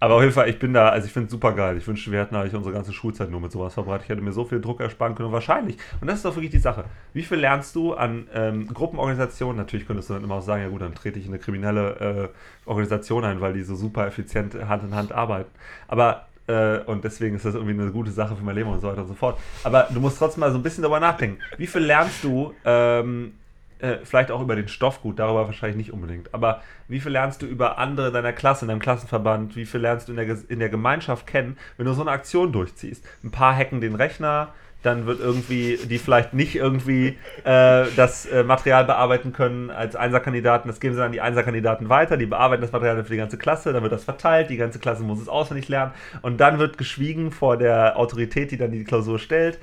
Aber auf jeden Fall, ich bin da, also ich finde es super geil. Ich wünschte, wir hätten eigentlich unsere ganze Schulzeit nur mit sowas verbracht. Ich hätte mir so viel Druck ersparen können. Und wahrscheinlich, und das ist doch wirklich die Sache, wie viel lernst du an ähm, Gruppenorganisationen? Natürlich könntest du dann immer auch sagen, ja gut, dann trete ich in eine kriminelle äh, Organisation ein, weil die so super effizient Hand in Hand arbeiten. Aber, äh, und deswegen ist das irgendwie eine gute Sache für mein Leben und so weiter und so fort. Aber du musst trotzdem mal so ein bisschen darüber nachdenken. Wie viel lernst du, ähm, vielleicht auch über den Stoff gut, darüber wahrscheinlich nicht unbedingt, aber wie viel lernst du über andere in deiner Klasse, in deinem Klassenverband, wie viel lernst du in der, in der Gemeinschaft kennen, wenn du so eine Aktion durchziehst? Ein paar hacken den Rechner, dann wird irgendwie, die vielleicht nicht irgendwie äh, das äh, Material bearbeiten können als Einserkandidaten, das geben sie an die Einserkandidaten weiter, die bearbeiten das Material für die ganze Klasse, dann wird das verteilt, die ganze Klasse muss es auswendig lernen und dann wird geschwiegen vor der Autorität, die dann die Klausur stellt.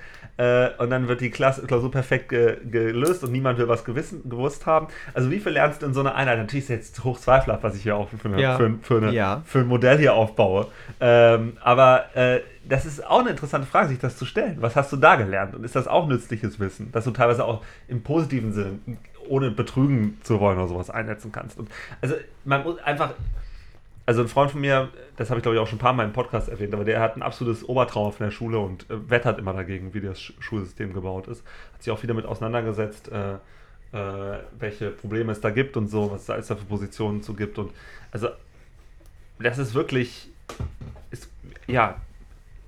Und dann wird die Klasse, Klausur perfekt ge, gelöst und niemand will was gewissen, gewusst haben. Also wie viel lernst du in so einer Einheit? Natürlich ist jetzt hochzweifelhaft, was ich hier auch für, eine, ja. für, für, eine, ja. für ein Modell hier aufbaue. Ähm, aber äh, das ist auch eine interessante Frage, sich das zu stellen. Was hast du da gelernt? Und ist das auch nützliches Wissen, dass du teilweise auch im positiven Sinne, ohne betrügen zu wollen oder sowas, einsetzen kannst? Und also man muss einfach... Also ein Freund von mir, das habe ich glaube ich auch schon ein paar Mal im Podcast erwähnt, aber der hat ein absolutes Obertrauma von der Schule und äh, wettert immer dagegen, wie das Sch- Schulsystem gebaut ist. Hat sich auch viel damit auseinandergesetzt, äh, äh, welche Probleme es da gibt und so, was es da für Positionen zu gibt. Und also das ist wirklich, ist, ja,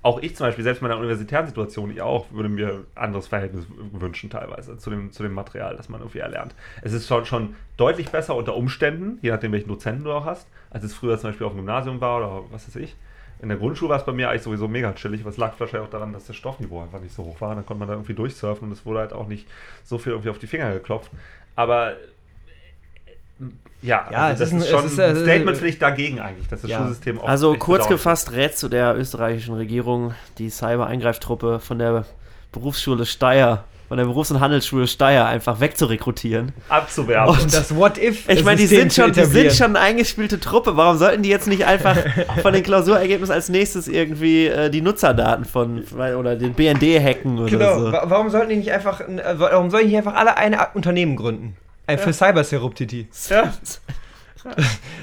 auch ich zum Beispiel, selbst in meiner universitären Situation, ich auch, würde mir ein anderes Verhältnis wünschen teilweise zu dem, zu dem Material, das man irgendwie erlernt. Es ist schon, schon deutlich besser unter Umständen, je nachdem welchen Dozenten du auch hast, als es früher zum Beispiel auf dem Gymnasium war oder was weiß ich. In der Grundschule war es bei mir eigentlich sowieso mega chillig, aber es lag wahrscheinlich auch daran, dass das Stoffniveau einfach nicht so hoch war. Dann konnte man da irgendwie durchsurfen und es wurde halt auch nicht so viel irgendwie auf die Finger geklopft. Aber... Ja, ja also das ist, ein, ist schon ist, ein Statement, finde ich, dagegen eigentlich, dass das ja. Schulsystem auch... Also kurz gefasst, Rätsel der österreichischen Regierung, die Cyber-Eingreiftruppe von der Berufsschule Steyr, von der Berufs- und Handelsschule Steyr einfach wegzurekrutieren. Abzuwerben. Und das What-If. Ich meine, die sind schon die sind schon eine eingespielte Truppe. Warum sollten die jetzt nicht einfach von den Klausurergebnissen als nächstes irgendwie äh, die Nutzerdaten von oder den B N D hacken oder genau. so? Genau, warum sollten die nicht einfach, warum sollen die einfach alle ein Unternehmen gründen? Äh, für ja. Cyber-Seruptiti. Ja.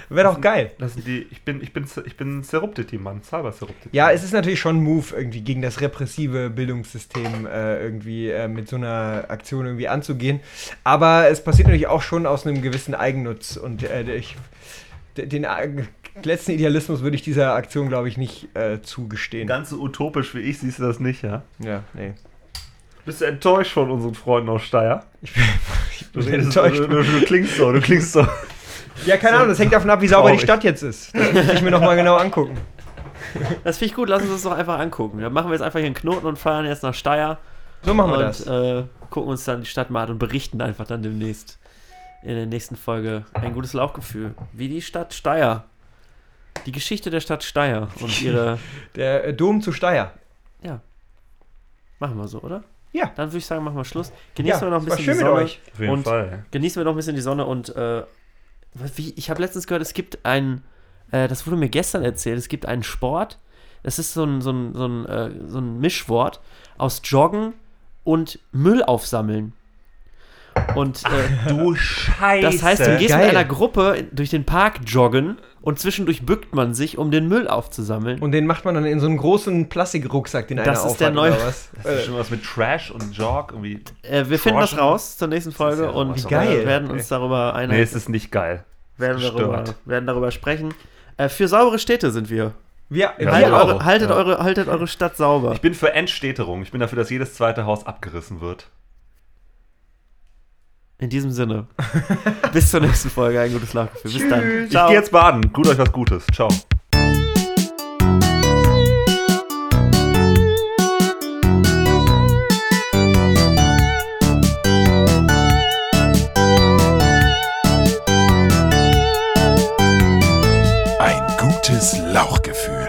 Wäre doch geil. Das sind die, ich bin, ich bin, ich bin Seruptiti-Mann, Cyber-Seruptiti. Ja, es ist natürlich schon ein Move, irgendwie gegen das repressive Bildungssystem äh, irgendwie äh, mit so einer Aktion irgendwie anzugehen. Aber es passiert natürlich auch schon aus einem gewissen Eigennutz. Und äh, ich, den äh, letzten Idealismus würde ich dieser Aktion, glaube ich, nicht äh, zugestehen. Ganz so utopisch wie ich siehst du das nicht, ja? Ja, nee. Bist du enttäuscht von unseren Freunden aus Steyr? Ich bin, ich bin du enttäuscht. Du, du, du klingst so, du klingst so. Ja, keine Ahnung, das hängt davon ab, wie sauber traurig. Die Stadt jetzt ist. Das muss ich mir nochmal genau angucken. Das finde ich gut, lass uns das doch einfach angucken. Dann machen wir jetzt einfach hier einen Knoten und fahren jetzt nach Steyr. So machen wir und, das. Äh, gucken uns dann die Stadt mal an und berichten einfach dann demnächst in der nächsten Folge ein gutes Laufgefühl. Wie die Stadt Steyr. Die Geschichte der Stadt Steyr und ihre... Der äh, Dom zu Steyr. Ja. Machen wir so, oder? Ja. Dann würde ich sagen, machen wir Schluss. Genießen ja, wir noch ein bisschen schön die Sonne. Mit euch. Auf jeden und Fall. Genießen wir noch ein bisschen die Sonne und äh, wie, ich habe letztens gehört, es gibt einen, äh, das wurde mir gestern erzählt, es gibt einen Sport, das ist so ein, so ein, so ein, äh, so ein Mischwort aus Joggen und Müll aufsammeln. Und, äh, Ach, du Scheiße. Das heißt, du gehst Geil. mit einer Gruppe durch den Park joggen und zwischendurch bückt man sich, um den Müll aufzusammeln. Und den macht man dann in so einen großen Plastikrucksack, den einer aufhat der neue, oder was? Das ist schon was mit Trash und Jog irgendwie. Äh, wir Trash finden das raus zur nächsten Folge ja und geil. werden uns darüber einhalten. Nee, es ist nicht geil. Werden darüber, werden darüber sprechen. Äh, für saubere Städte sind wir. Wir, ja, haltet, wir eure, haltet, ja. eure, haltet eure Stadt sauber. Ich bin für Entstädterung. Ich bin dafür, dass jedes zweite Haus abgerissen wird. In diesem Sinne. Bis zur nächsten Folge. Ein gutes Laufgefühl. Bis dann. Ciao. Ich gehe jetzt baden. Tut euch was Gutes. Ciao. Ein gutes Lauchgefühl.